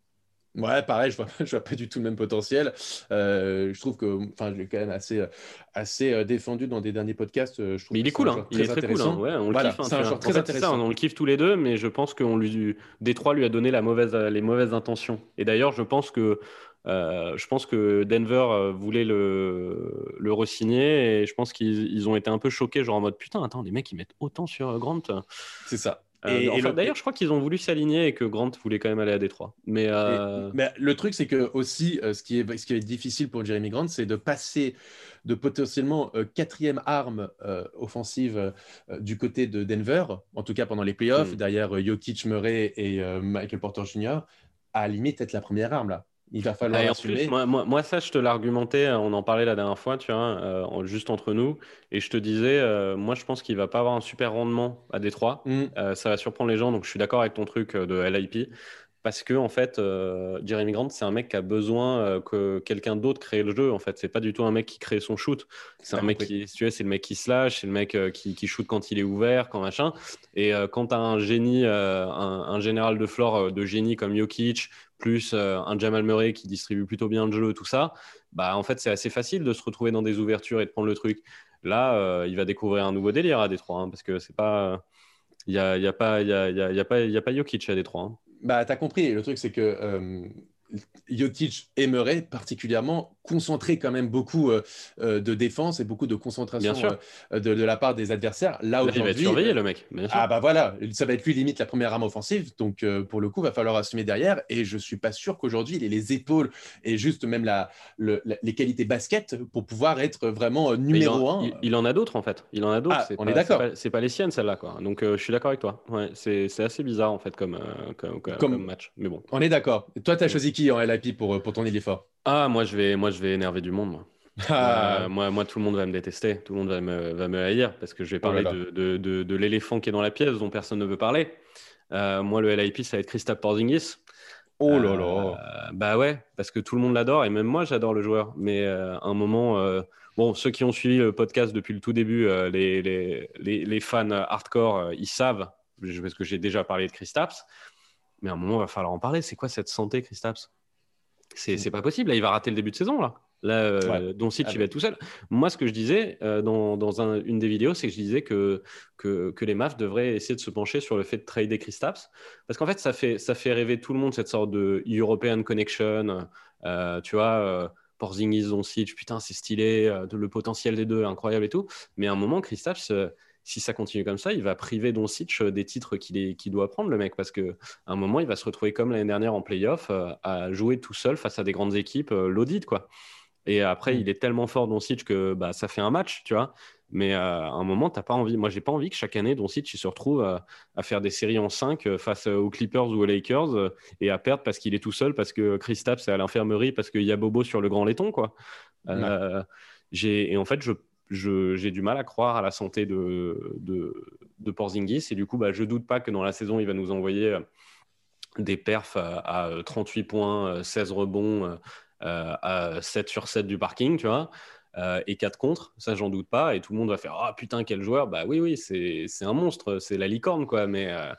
Ouais, pareil, je vois, je vois pas du tout le même potentiel. Euh, je trouve que, enfin, je l'ai quand même assez, assez défendu dans des derniers podcasts. Je mais il est cool, hein. Il est très cool, hein. Ouais, on le voilà, kiffe. Hein, c'est un genre très fait, intéressant. Ça, on le kiffe tous les deux, mais je pense que on lui, Détroit lui a donné la mauvaise, les mauvaises intentions. Et d'ailleurs, je pense que, euh, je pense que Denver voulait le, le re-signer et je pense qu'ils ils ont été un peu choqués, genre en mode putain, attends, les mecs ils mettent autant sur Grant. C'est ça. Et, euh, enfin, et le... D'ailleurs, je crois qu'ils ont voulu s'aligner et que Grant voulait quand même aller à Détroit. Mais, euh... mais, mais le truc, c'est que aussi, euh, ce, qui est, ce qui est difficile pour Jerami Grant, c'est de passer de potentiellement euh, quatrième arme euh, offensive euh, du côté de Denver, en tout cas pendant les playoffs, mm. derrière euh, Jokic, Murray et euh, Michael Porter junior, à limite être la première arme là. Il va falloir ah, assumer. Plus, moi, moi, moi, ça, je te l'argumentais. On en parlait la dernière fois, tu vois, euh, juste entre nous. Et je te disais, euh, moi, je pense qu'il va pas avoir un super rendement à Détroit. Mm. Euh, ça va surprendre les gens. Donc, je suis d'accord avec ton truc de L I P. Parce que, en fait, euh, Jerami Grant, c'est un mec qui a besoin euh, que quelqu'un d'autre crée le jeu. En fait, c'est pas du tout un mec qui crée son shoot. C'est, un mec qui, tu vois, c'est le mec qui slash, c'est le mec euh, qui, qui shoot quand il est ouvert, quand machin. Et euh, quand tu as un génie, euh, un, un général de floor euh, de génie comme Jokic, plus euh, un Jamal Murray qui distribue plutôt bien le jeu, tout ça, bah en fait, c'est assez facile de se retrouver dans des ouvertures et de prendre le truc. Là, euh, il va découvrir un nouveau délire à Détroit, hein, parce que c'est pas. Il n'y a, y a, pas, y a, y a, y a, pas, y a pas Jokic à Détroit. Hein. Bah, t'as compris. Le truc, c'est que euh, Jokic et Murray, particulièrement, concentraient quand même beaucoup euh, de défense et beaucoup de concentration euh, de, de la part des adversaires. Là, aujourd'hui, il va être surveillé, le mec. Bien sûr. Ah bah voilà, ça va être lui limite la première arme offensive. Donc, euh, pour le coup, il va falloir assumer derrière. Et je ne suis pas sûr qu'aujourd'hui, il ait les épaules et juste même la, le, la, les qualités basket pour pouvoir être vraiment euh, numéro un. Il, il, il en a d'autres, en fait. Il en a d'autres. Ah, c'est on pas, est d'accord. C'est pas, c'est pas les siennes, celles-là, quoi. Donc, euh, je suis d'accord avec toi. Ouais, c'est, c'est assez bizarre, en fait, comme... Euh, comme... Comme, comme match, mais bon. On est d'accord. Toi, t'as choisi qui en L I P pour, pour ton effort? Ah, moi je, vais, moi, je vais énerver du monde. Moi. euh, moi, moi, tout le monde va me détester. Tout le monde va me, va me haïr parce que je vais parler oh là là. De, de, de, de l'éléphant qui est dans la pièce dont personne ne veut parler. Euh, moi, le L I P, ça va être Kristaps Porziņģis. Oh là là. Euh, bah ouais, parce que tout le monde l'adore et même moi, j'adore le joueur. Mais euh, à un moment euh, Bon, ceux qui ont suivi le podcast depuis le tout début, euh, les, les, les, les fans hardcore, euh, ils savent, parce que j'ai déjà parlé de Kristaps, mais à un moment, il va falloir en parler. C'est quoi cette santé, Kristaps ? C'est, c'est pas possible. Là, il va rater le début de saison, là. Là, euh, ouais. Doncic, ah, il va être tout seul. Moi, ce que je disais euh, dans, dans un, une des vidéos, c'est que je disais que, que, que les Mavs devraient essayer de se pencher sur le fait de trader Kristaps, parce qu'en fait ça, fait, ça fait rêver tout le monde, cette sorte de European Connection, euh, tu vois, euh, Porziņģis, Doncic, putain, c'est stylé, euh, le potentiel des deux, incroyable et tout. Mais à un moment, Kristaps, euh, si ça continue comme ça, il va priver Doncic des titres qu'il, est, qu'il doit prendre, le mec, parce qu'à un moment, il va se retrouver comme l'année dernière en play-off, euh, à jouer tout seul face à des grandes équipes, euh, l'audit, quoi. Et après, il est tellement fort, Doncic, que bah, ça fait un match, tu vois. Mais euh, à un moment, t'as pas envie. Moi, j'ai pas envie que chaque année, Doncic il se retrouve à, à faire des séries en cinq euh, face aux Clippers ou aux Lakers euh, et à perdre parce qu'il est tout seul, parce que Kristaps est à l'infirmerie, parce qu'il y a Bobo sur le grand laiton, quoi. Euh, ouais. j'ai... Et en fait, je... Je... j'ai du mal à croire à la santé de, de... de Porziņģis. Et du coup, bah, je doute pas que dans la saison, il va nous envoyer des perfs à, à trente-huit points, seize rebonds. Euh, à sept sur sept du parking, tu vois, euh, et quatre contre, ça j'en doute pas, et tout le monde va faire ah oh, putain quel joueur, bah oui oui c'est c'est un monstre, c'est la licorne quoi, mais euh,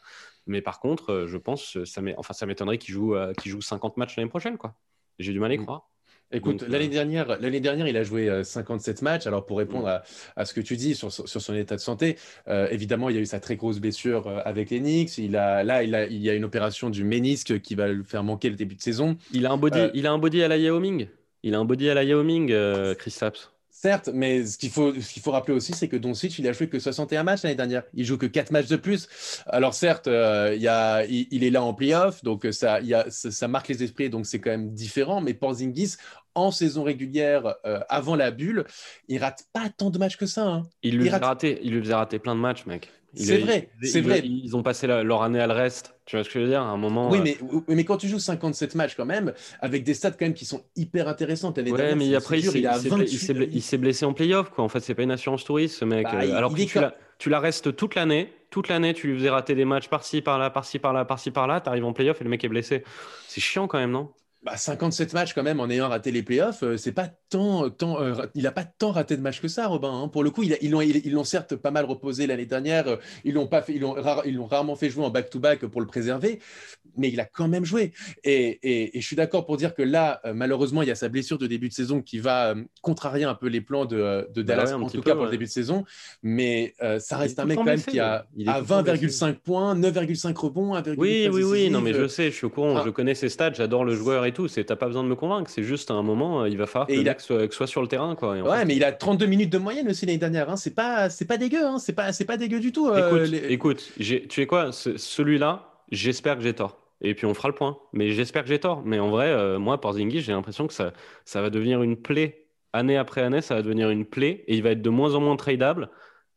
mais par contre je pense ça m'é... enfin ça m'étonnerait qu'il joue euh, qu'il joue cinquante matchs l'année prochaine quoi, j'ai du mal à y croire. Écoute, donc, l'année, euh... dernière, l'année dernière, il a joué cinquante-sept matchs. Alors, pour répondre à, à ce que tu dis sur, sur son état de santé, euh, évidemment, il y a eu sa très grosse blessure avec les Knicks. Il a, là, il, a, il y a une opération du ménisque qui va lui faire manquer le début de saison. Il a un body, euh... il a un body à la Yao Ming. Il a un body à la Yao Ming, euh, Kristaps. Certes, mais ce qu'il faut, ce qu'il faut rappeler aussi, c'est que Doncic, il a joué que soixante et un matchs l'année dernière. Il joue que quatre matchs de plus. Alors certes, euh, y a, il, il est là en play-off, donc ça, y a, ça, ça marque les esprits, donc c'est quand même différent. Mais Porziņģis, en saison régulière, euh, avant la bulle, il rate pas tant de matchs que ça. Hein. Il, lui il, rate... raté, il lui faisait rater plein de matchs, mec. Il c'est a, vrai, il, c'est il, vrai. Ils, ils ont passé la, leur année à le reste. Tu vois ce que je veux dire ? À un moment. Oui, euh... mais, mais quand tu joues cinquante-sept matchs quand même, avec des stats quand même qui sont hyper intéressantes. Ouais, dernière, mais après, il, il, il, s'est vingt-huit... il, s'est blessé, il s'est blessé en play-off, quoi. En fait, c'est pas une assurance touriste, ce mec. Bah, euh, il, alors il que tu, la, tu la restes toute l'année. Toute l'année, tu lui faisais rater des matchs par-ci, par-là, par-ci, par-là, par-ci, par-là. T'arrives en play-off et le mec est blessé. C'est chiant quand même, non ? Bah, cinquante-sept matchs quand même en ayant raté les playoffs, euh, c'est pas tant, tant euh, il n'a pas tant raté de matchs que ça, Robin. Hein. Pour le coup, il a, ils, l'ont, ils, ils l'ont certes pas mal reposé l'année dernière, euh, ils, l'ont pas fait, ils, l'ont rare, ils l'ont rarement fait jouer en back-to-back pour le préserver, mais il a quand même joué. Et, et, et je suis d'accord pour dire que là, euh, malheureusement, il y a sa blessure de début de saison qui va euh, contrarier un peu les plans de, de Dallas, bah ouais, en tout peu, cas ouais. pour le début de saison, mais euh, ça reste un mec quand même qui a, a vingt virgule cinq points, neuf virgule cinq rebonds, un virgule cinq Oui, oui, oui, non mais je sais, je suis au courant, ah. je connais ses stats, j'adore le joueur et tout, c'est, t'as pas besoin de me convaincre, c'est juste à un moment il va falloir que il a... que soit, que soit sur le terrain quoi. Et ouais fait... mais il a trente-deux minutes de moyenne aussi l'année dernière, hein. c'est pas c'est pas dégueu, hein. c'est pas c'est pas dégueu du tout. Euh, écoute, les... écoute j'ai... tu sais quoi, c'est... celui-là j'espère que j'ai tort et puis on fera le point, mais j'espère que j'ai tort, mais en vrai euh, moi Porziņģis j'ai l'impression que ça ça va devenir une plaie année après année, ça va devenir une plaie et il va être de moins en moins tradable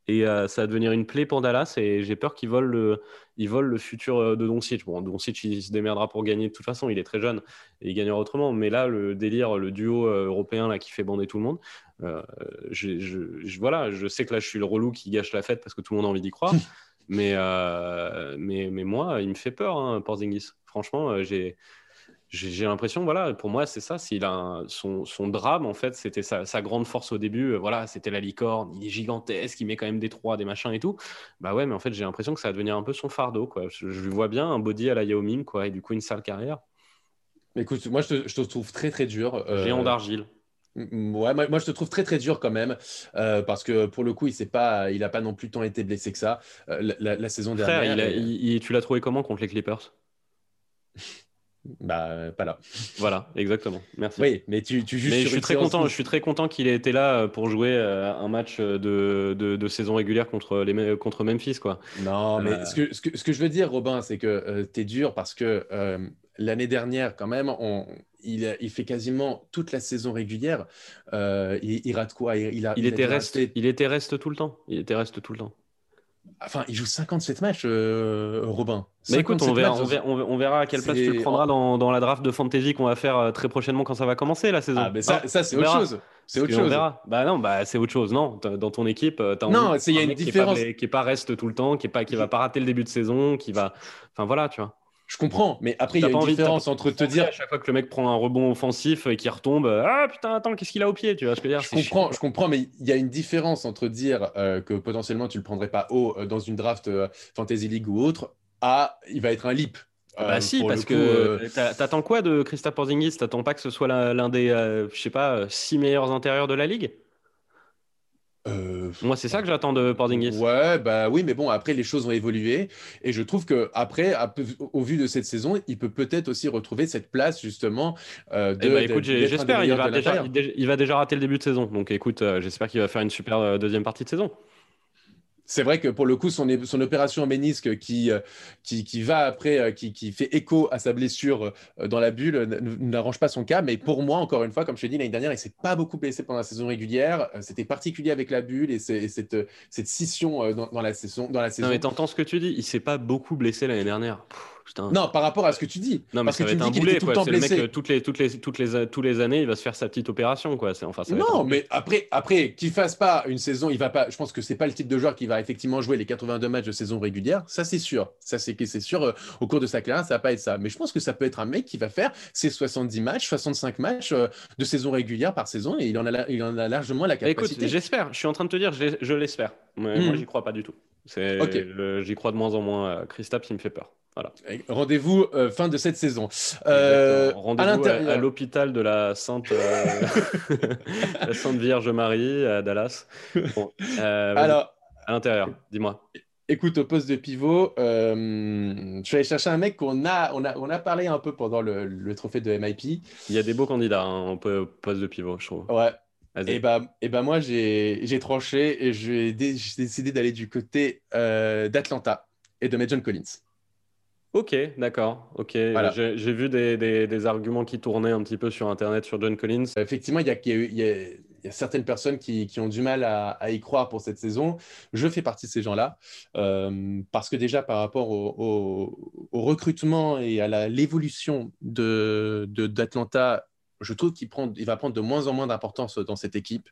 et euh, ça va devenir une plaie pour Dallas et j'ai peur qu'il vole le il vole le futur de Doncic. Bon, Doncic, il se démerdera pour gagner de toute façon. Il est très jeune et il gagnera autrement. Mais là, le délire, le duo européen là, qui fait bander tout le monde, euh, je, je, je, voilà, je sais que là, je suis le relou qui gâche la fête parce que tout le monde a envie d'y croire. mais, euh, mais, mais moi, il me fait peur, hein, Porziņģis. Franchement, j'ai, j'ai, j'ai l'impression, voilà, pour moi, c'est ça. S'il a un, son, son drame, en fait, c'était sa, sa grande force au début. Voilà, c'était la licorne, il est gigantesque, il met quand même des trois, des machins et tout. Bah ouais, mais en fait, j'ai l'impression que ça va devenir un peu son fardeau, quoi. Je lui vois bien un body à la Yao Ming, quoi, et du coup, une sale carrière. Écoute, moi, je te, je te trouve très, très dur. Euh... Géant d'argile. Ouais, moi, moi je te trouve très très dur quand même euh, parce que pour le coup il s'est pas, il a pas non plus tant été blessé que ça euh, la, la, la saison Frère, dernière. Il a, il, il, tu l'as trouvé comment contre les Clippers ? Bah pas là. Voilà, exactement. Merci. Oui, mais tu, tu juges. Mais sur je suis très content. Où... Je suis très content qu'il ait été là pour jouer un match de, de, de saison régulière contre les contre Memphis quoi. Non, mais euh... ce, que, ce que ce que je veux dire, Robin, c'est que euh, t'es dur parce que euh, l'année dernière quand même on. Il, il fait quasiment toute la saison régulière. Euh, il, il rate quoi il, il, a, il, il, était reste, raté... il était reste tout le temps. Il était reste tout le temps. Enfin, il joue cinquante-sept matchs, euh, Robin. Mais écoute, on verra, matchs, on, verra, on verra à quelle c'est... place tu le prendras dans, dans la draft de fantasy qu'on va faire très prochainement quand ça va commencer la saison. Ah, mais ça, ah, ça c'est autre verra. chose. C'est autre chose. On verra. Bah non, bah c'est autre chose. Non, dans ton équipe, t'as non, il y a une différence qui est pas, qui est pas reste tout le temps, qui est pas, qui va pas rater le début de saison, qui va. Enfin voilà, tu vois. Je comprends, mais après, il y a une envie, différence entre te dire... À chaque fois que le mec prend un rebond offensif et qu'il retombe, ah putain, attends, qu'est-ce qu'il a au pied, tu vois ce que je veux dire. Je comprends, chiant. je comprends, mais il y a une différence entre dire euh, que potentiellement, tu le prendrais pas haut euh, dans une draft euh, Fantasy League ou autre, à il va être un leap. Euh, bah si, parce coup, que euh... t'a, t'attends quoi de Kristaps Porziņģis? T'attends pas que ce soit l'un, l'un des, euh, je sais pas, six meilleurs intérieurs de la Ligue? Euh... Moi, c'est ça que j'attends de Porziņģis. Ouais, bah oui, mais bon, après les choses ont évolué et je trouve que après, peu, au vu de cette saison, il peut peut-être aussi retrouver cette place justement. Euh, de, eh bah, écoute, de, j'espère. Il va, déjà, il va déjà rater le début de saison, donc écoute, euh, j'espère qu'il va faire une super euh, deuxième partie de saison. C'est vrai que pour le coup, son, son opération ménisque qui, qui, qui va après, qui, qui fait écho à sa blessure dans la bulle, n'arrange pas son cas. Mais pour moi, encore une fois, comme je l'ai dit l'année dernière, il ne s'est pas beaucoup blessé pendant la saison régulière. C'était particulier avec la bulle et, et cette, cette scission dans, dans la saison. Dans la saison. Non, mais t'entends ce que tu dis. Il ne s'est pas beaucoup blessé l'année dernière. Pff, non, par rapport à ce que tu dis. Non, mais parce ça que va tu être me dis un boulet, qu'il était tout le temps c'est blessé. Le mec, toutes les, toutes les, toutes les, toutes les années, il va se faire sa petite opération, quoi. C'est, enfin, ça va non, être... mais après, après qu'il ne fasse pas une saison, il va pas, je pense que ce n'est pas le type de joueur qui va effectivement jouer les quatre-vingt-deux matchs de saison régulière, ça c'est sûr, ça c'est, c'est sûr euh, au cours de sa carrière, ça va pas être ça, mais je pense que ça peut être un mec qui va faire ses soixante-dix matchs, soixante-cinq matchs euh, de saison régulière par saison et il en a, la, il en a largement la capacité. Écoute, j'espère, je suis en train de te dire, je, je l'espère, mais mmh. moi j'y crois pas du tout, c'est, okay. le, j'y crois de moins en moins, Kristaps il me fait peur. Voilà. Rendez-vous euh, fin de cette saison. Euh, Rendez-vous à, à l'hôpital de la Sainte, euh, la Sainte Vierge Marie à Dallas. Bon, euh, Alors. À l'intérieur, dis-moi. Écoute, au poste de pivot, euh, je suis allé chercher un mec qu'on a, on a, on a parlé un peu pendant le, le trophée de M I P. Il y a des beaux candidats hein, au poste de pivot, je trouve. Ouais. Vas-y. Et bah, et bah moi, j'ai, j'ai tranché et j'ai, dé- j'ai décidé d'aller du côté euh, d'Atlanta et de mettre John Collins. Ok, d'accord. Ok, voilà. j'ai, j'ai vu des, des, des arguments qui tournaient un petit peu sur Internet sur John Collins. Effectivement, il y a, y a, y a, y a certaines personnes qui, qui ont du mal à, à y croire pour cette saison. Je fais partie de ces gens-là euh, parce que déjà par rapport au, au, au recrutement et à la, l'évolution de, de, d'Atlanta, je trouve qu'il prend, il va prendre de moins en moins d'importance dans cette équipe.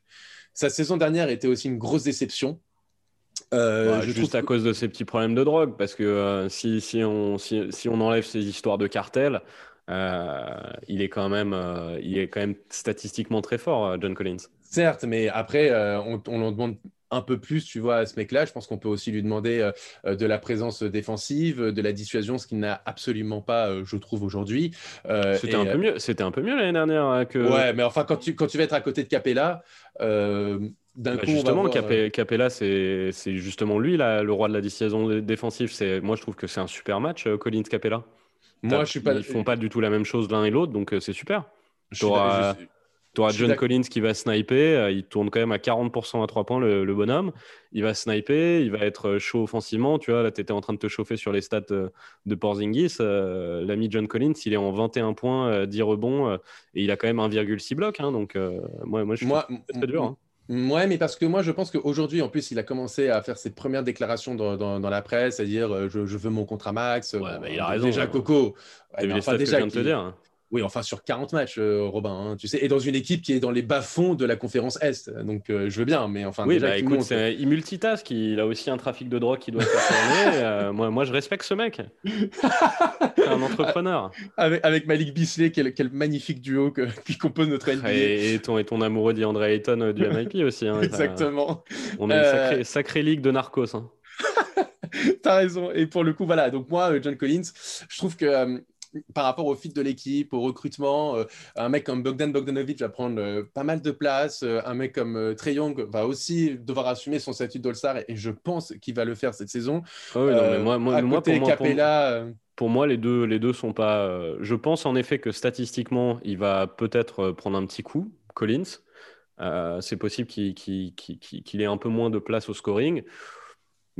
Sa saison dernière était aussi une grosse déception. Euh, ouais, je juste trouve... à cause de ces petits problèmes de drogue, parce que euh, si, si, on, si, si on enlève ces histoires de cartel, euh, il est quand même, euh, il est quand même statistiquement très fort, John Collins. Certes, mais après, euh, on, on en demande un peu plus, tu vois, à ce mec-là. Je pense qu'on peut aussi lui demander euh, de la présence défensive, de la dissuasion, ce qu'il n'a absolument pas, euh, je trouve, aujourd'hui. Euh, c'était, et... un peu mieux, c'était un peu mieux l'année dernière. Hein, que... Ouais, mais enfin, quand tu, quand tu vas être à côté de Capela... Euh... D'un bah coup, justement, voir... Capé, Capela, c'est, c'est justement lui, là, le roi de la dissuasion défensive. C'est, moi, je trouve que c'est un super match, Collins Capela. Moi, je suis pas... Ils font pas du tout la même chose l'un et l'autre, donc c'est super. Tu auras John Collins qui va sniper, il tourne quand même à quarante pour cent à trois points, le, le bonhomme. Il va sniper, il va être chaud offensivement. Tu vois, là, tu étais en train de te chauffer sur les stats de Porziņģis. Euh, l'ami John Collins, il est en vingt et un points, dix rebonds, et il a quand même un virgule six blocs. Hein, donc, euh, moi, moi, je suis moi, très dur. Hein. Ouais, mais parce que moi, je pense qu'aujourd'hui, en plus, il a commencé à faire ses premières déclarations dans, dans, dans la presse, c'est-à-dire euh, je, je veux mon contrat max. Ouais, bah, il a raison. Déjà, hein. Coco. T'as vu les stats que je viens de te dire, hein. Oui, enfin, sur quarante matchs, euh, Robin, hein, tu sais, et dans une équipe qui est dans les bas-fonds de la conférence Est. Donc, euh, je veux bien, mais enfin... Oui, déjà, bah, écoute, monte... c'est, il multitask, il a aussi un trafic de drogue qui doit faire tourner. Euh, moi, moi, je respecte ce mec. C'est un entrepreneur. Avec, avec Malik Beasley, quel, quel magnifique duo que, qui compose notre N B A. Et, et, ton, et ton amoureux DeAndre Ayton euh, du M I P aussi. Hein, exactement. On a une sacrée, euh... sacrée ligue de narcos. Hein. T'as raison. Et pour le coup, voilà. Donc, moi, John Collins, je trouve que... Euh, par rapport au fit de l'équipe, au recrutement, euh, un mec comme Bogdan Bogdanovic va prendre euh, pas mal de place, euh, un mec comme euh, Trae Young va aussi devoir assumer son statut d'All-Star et, et je pense qu'il va le faire cette saison. Ah oui, euh, non, mais moi, moi, à moi, côté pour moi, Capela... Pour... Pour moi, les deux, les deux sont pas... Euh, je pense en effet que statistiquement, il va peut-être prendre un petit coup, Collins. Euh, c'est possible qu'il, qu'il, qu'il, qu'il ait un peu moins de place au scoring.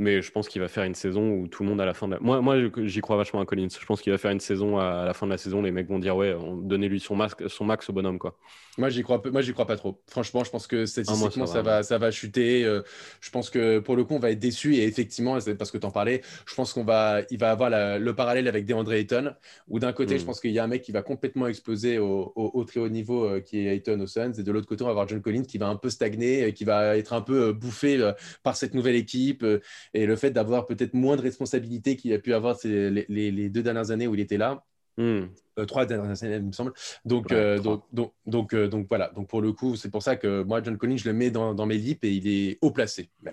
Mais je pense qu'il va faire une saison où tout le monde à la fin de la... Moi, moi j'y crois vachement à Collins. Je pense qu'il va faire une saison à la fin de la saison. Les mecs vont dire, ouais, donnez-lui son, masque, son max au bonhomme, quoi. Moi, j'y crois, moi, j'y crois pas trop. Franchement, je pense que statistiquement, ah, moi, ça, ça, va, ça va chuter. Je pense que pour le coup, on va être déçu. Et effectivement, c'est parce que t'en parlais, je pense qu'il va, va avoir la, le parallèle avec DeAndre Ayton. Où d'un côté, mmh. je pense qu'il y a un mec qui va complètement exploser au, au, au très haut niveau euh, qui est Ayton aux Suns. Et de l'autre côté, on va avoir John Collins qui va un peu stagner, qui va être un peu euh, bouffé euh, par cette nouvelle équipe. Euh, Et le fait d'avoir peut-être moins de responsabilités qu'il a pu avoir ces, les, les, les deux dernières années où il était là, mmh. euh, trois dernières années, il me semble. Donc, ouais, euh, donc, donc, donc, euh, donc voilà. Donc pour le coup, c'est pour ça que moi, John Collins, je le mets dans, dans mes lips et il est haut placé. Ouais.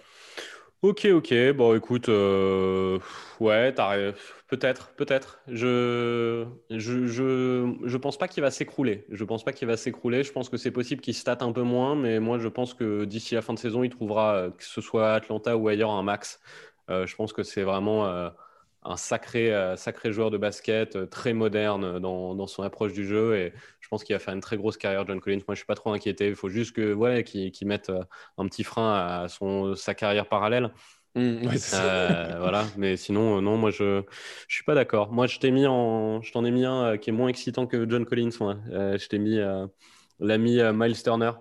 Ok, ok. Bon, écoute, euh... ouais, t'as... peut-être, peut-être. Je, je, je, je pense pas qu'il va s'écrouler. Je pense pas qu'il va s'écrouler. Je pense que c'est possible qu'il se tâte un peu moins, mais moi, je pense que d'ici la fin de saison, il trouvera, que ce soit à Atlanta ou ailleurs, un max. Euh, je pense que c'est vraiment euh, un sacré, euh, sacré joueur de basket, euh, très moderne dans, dans son approche du jeu, et je pense qu'il va faire une très grosse carrière, John Collins. Moi, je suis pas trop inquiété. Il faut juste que, voilà, qu'il, qu'il mette un petit frein à son, sa carrière parallèle. Mmh, ouais, c'est euh, ça. Voilà, mais sinon euh, non, moi je je suis pas d'accord. Moi je t'ai mis en je t'en ai mis un euh, qui est moins excitant que John Collins. Moi euh, je t'ai mis euh, l'ami euh, Myles Turner.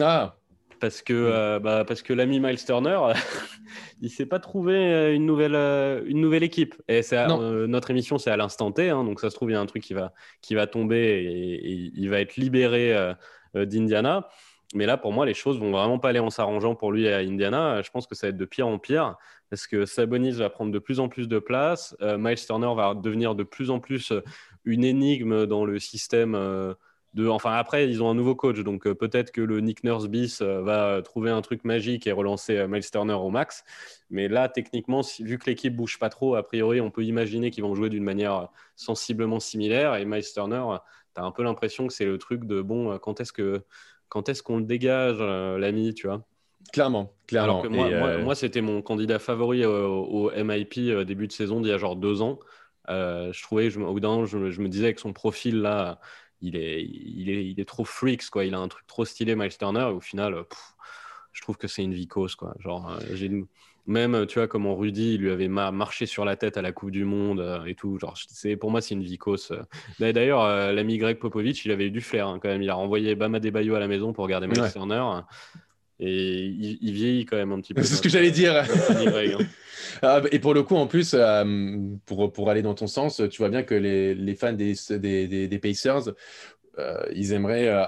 Ah. Parce que euh, bah parce que l'ami Myles Turner, il s'est pas trouvé une nouvelle euh, une nouvelle équipe. Et c'est à, euh, notre émission, c'est à l'instant T, hein, donc ça se trouve il y a un truc qui va qui va tomber et, et il va être libéré euh, d'Indiana. Mais là, pour moi, les choses vont vraiment pas aller en s'arrangeant pour lui à Indiana. Je pense que ça va être de pire en pire parce que Sabonis va prendre de plus en plus de place. Euh, Myles Turner va devenir de plus en plus une énigme dans le système euh, de... Enfin, après, ils ont un nouveau coach. Donc, euh, peut-être que le Nick Nurse bis euh, va trouver un truc magique et relancer euh, Myles Turner au max. Mais là, techniquement, si, vu que l'équipe bouge pas trop, a priori, on peut imaginer qu'ils vont jouer d'une manière sensiblement similaire. Et Myles Turner, tu as un peu l'impression que c'est le truc de, bon, quand est-ce que... Quand est-ce qu'on le dégage, euh, l'ami, tu vois ? Clairement, clairement. Alors que moi, euh... moi, moi, c'était mon candidat favori euh, au M I P euh, début de saison d'il y a genre deux ans. Euh, je trouvais, je, au bout d'un an, je, je me disais que son profil, là, il est, il est, il est trop freaks, quoi. Il a un truc trop stylé, Myles Turner. Et au final, pff, je trouve que c'est une vicose, quoi. Genre, euh, j'ai une... Même, tu vois, comment Rudy, il lui avait ma- marché sur la tête à la Coupe du Monde euh, et tout. Genre, c'est, pour moi, c'est une vicose. Euh. D'ailleurs, euh, l'ami Greg Popovich, il avait eu du flair, hein, quand même. Il a renvoyé Bama Adebayo à la maison pour regarder Myles ouais. Turner. Hein. Et il, il vieillit quand même un petit peu. C'est ce que j'allais dire. Greg, hein. Ah, et pour le coup, en plus, euh, pour, pour aller dans ton sens, tu vois bien que les, les fans des, des, des, des Pacers, euh, ils aimeraient... Euh,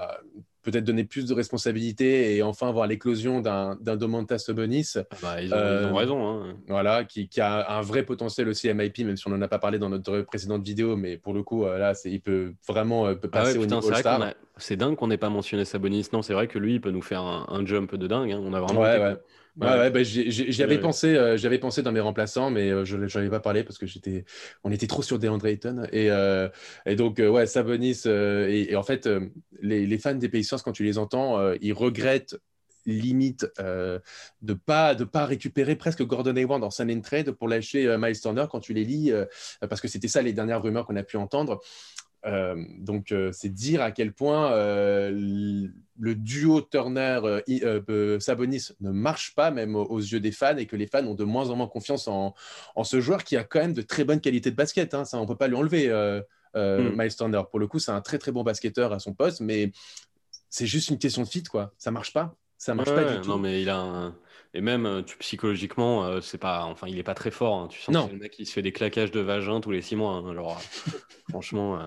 peut-être donner plus de responsabilités et enfin voir l'éclosion d'un, d'un Domantas Sabonis. Bah, ils, ont, euh, ils ont raison. Hein. Voilà, qui, qui a un vrai potentiel aussi M I P, même si on n'en a pas parlé dans notre précédente vidéo, mais pour le coup, là, c'est, il peut vraiment peut passer ah ouais, au putain, niveau All-Star. A... C'est dingue qu'on n'ait pas mentionné Sabonis. Non, c'est vrai que lui, il peut nous faire un, un jump de dingue. Hein. On a vraiment... Ouais, ouais. Ouais, ouais, ouais, bah, j'y, j'y avais ouais, pensé, euh, j'avais pensé dans mes remplaçants, mais euh, je n'avais pas parlé parce que j'étais, on était trop sur DeAndre Ayton et euh, et donc euh, ouais, Sabonis euh, et, et en fait euh, les, les fans des Pacers quand tu les entends, euh, ils regrettent limite euh, de pas de pas récupérer presque Gordon Hayward en sign and trade pour lâcher euh, Myles Turner quand tu les lis euh, parce que c'était ça les dernières rumeurs qu'on a pu entendre. Euh, donc euh, c'est dire à quel point euh, le duo Turner euh, euh, Sabonis ne marche pas même aux yeux des fans et que les fans ont de moins en moins confiance en, en ce joueur qui a quand même de très bonnes qualités de basket, hein, ça on peut pas lui enlever euh, euh, mm. Myles Turner pour le coup c'est un très très bon basketteur à son poste mais c'est juste une question de fit quoi, ça marche pas ça marche ouais, pas du tout. Non mais il a un... Et même tu, psychologiquement, euh, c'est pas, enfin, il est pas très fort. Hein. Tu sens non. que c'est le mec qui se fait des claquages de vagin tous les six mois. Hein. Alors franchement, euh,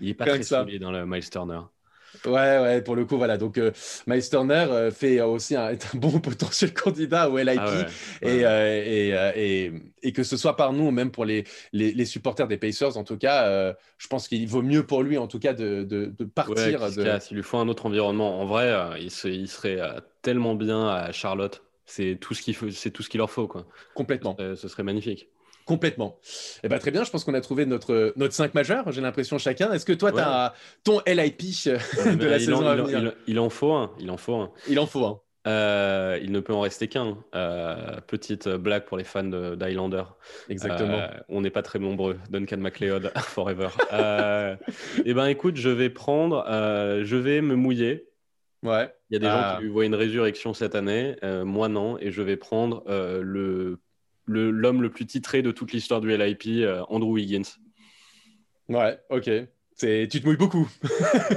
il est pas très solide dans le Myles Turner. Ouais, ouais, pour le coup, voilà. Donc, euh, Myles Turner euh, fait euh, aussi un, est un bon potentiel candidat au L I P ah ouais, ouais. Et, euh, et, euh, et, et que ce soit par nous, même pour les, les, les supporters des Pacers, en tout cas, euh, je pense qu'il vaut mieux pour lui, en tout cas, de, de, de partir. Ouais, de... Casse, il lui faut un autre environnement. En vrai, euh, il, se, il serait euh, tellement bien à Charlotte. C'est tout ce qu'il faut, c'est tout ce qu'il leur faut, quoi. Complètement. Euh, ce serait magnifique. Complètement. Eh ben, très bien, je pense qu'on a trouvé notre, notre cinq majeurs, j'ai l'impression, chacun. Est-ce que toi, ouais. tu as ton L I P de ben, la saison en, à venir ? il, il en faut un. Il en faut un. Il en faut un. Euh, il ne peut en rester qu'un. Euh, petite blague pour les fans de, d'Highlander. Exactement. Euh, on n'est pas très nombreux. Duncan MacLeod, forever. euh, eh ben, écoute, je vais prendre... Euh, je vais me mouiller. Ouais. Il y a des ah. gens qui voient une résurrection cette année. Euh, moi, non. Et je vais prendre euh, le... Le, l'homme le plus titré de toute l'histoire du L I P, euh, Andrew Wiggins. Ouais, ok. C'est... Tu te mouilles beaucoup.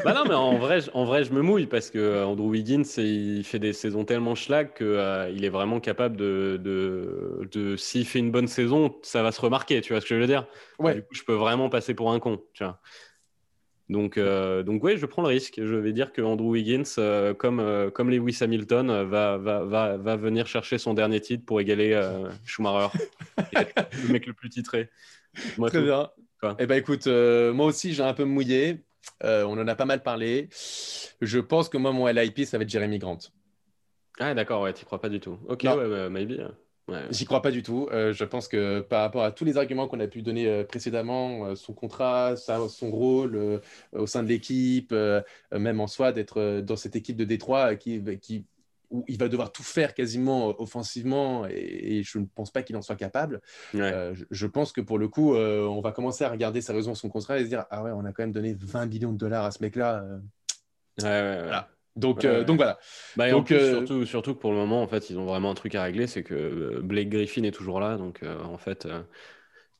Bah non, mais en vrai, en vrai, je me mouille parce que euh, Andrew Wiggins, il fait des saisons tellement schlag qu'il euh, est vraiment capable de, de, de... S'il fait une bonne saison, ça va se remarquer, tu vois ce que je veux dire ? Ouais. Du coup, je peux vraiment passer pour un con, tu vois. Donc, euh, donc ouais, je prends le risque. Je vais dire que Andrew Wiggins, euh, comme, euh, comme Lewis Hamilton, euh, va, va, va, va venir chercher son dernier titre pour égaler euh, Schumacher, le mec le plus titré. Moi, Très tout. bien. Quoi. Eh ben écoute, euh, moi aussi, j'ai un peu mouillé. Euh, on en a pas mal parlé. Je pense que moi, mon L I P, ça va être Jerami Grant. Ah d'accord, ouais, t'y crois pas du tout. Ok, ouais, ouais, maybe. Ouais. J'y crois pas du tout. Euh, je pense que par rapport à tous les arguments qu'on a pu donner euh, précédemment, euh, son contrat, sa, son rôle euh, au sein de l'équipe, euh, euh, même en soi d'être euh, dans cette équipe de Détroit euh, qui, qui, où il va devoir tout faire quasiment euh, offensivement et, et je ne pense pas qu'il en soit capable. Ouais. Euh, je, je pense que pour le coup, euh, on va commencer à regarder sérieusement son contrat et se dire « Ah ouais, on a quand même donné vingt millions de dollars à ce mec-là. Euh... » Ouais, ouais, ouais. Voilà. Donc, ouais. euh, donc voilà. Bah, donc, plus, euh... surtout, surtout que pour le moment, en fait, ils ont vraiment un truc à régler, c'est que Blake Griffin est toujours là. Donc euh, en fait, euh,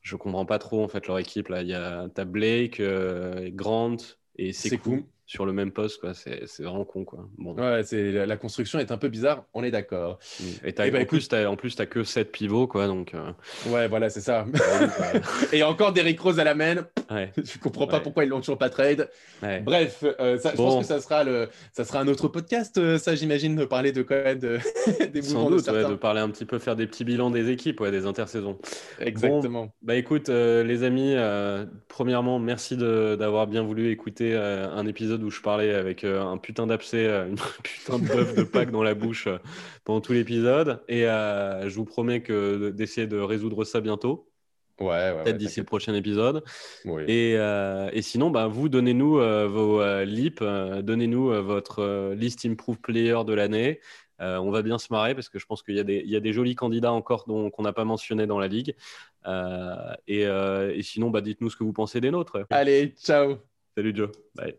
je comprends pas trop en fait leur équipe là. Il y a t'as Blake, euh, Grant et Sekou sur le même poste quoi. C'est, c'est vraiment con quoi. Bon. Ouais, c'est la construction est un peu bizarre. On est d'accord. Et, t'as, et bah, en écoute... plus, t'as, en plus t'as que sept pivots quoi. Donc. Euh... Ouais, voilà, c'est ça. Et encore Derrick Rose à la main. Ouais. Je comprends pas ouais. pourquoi ils l'ont toujours pas trade. Ouais. Bref, euh, ça, bon. je pense que ça sera le, ça sera un autre podcast. Euh, ça, j'imagine, de parler de quand même de, des mouvements doute, de certains. Ouais, de parler un petit peu, faire des petits bilans des équipes, ouais, des intersaisons. Exactement. Bon, bah écoute, euh, les amis, euh, premièrement, merci de, d'avoir bien voulu écouter euh, un épisode où je parlais avec euh, un putain d'abcès, euh, une putain de bœuf de Pâques dans la bouche euh, pendant tout l'épisode. Et euh, je vous promets que d'essayer de résoudre ça bientôt. Ouais, ouais, peut-être ouais, d'ici le prochain épisode. Oui. Et, euh, et sinon, bah, vous, donnez-nous euh, vos euh, lips, euh, donnez-nous euh, votre euh, list improve player de l'année. Euh, on va bien se marrer parce que je pense qu'il y a des, il y a des jolis candidats encore dont, qu'on n'a pas mentionné dans la ligue. Euh, et, euh, et sinon, bah, dites-nous ce que vous pensez des nôtres. Allez, ciao. Salut Joe. Bye.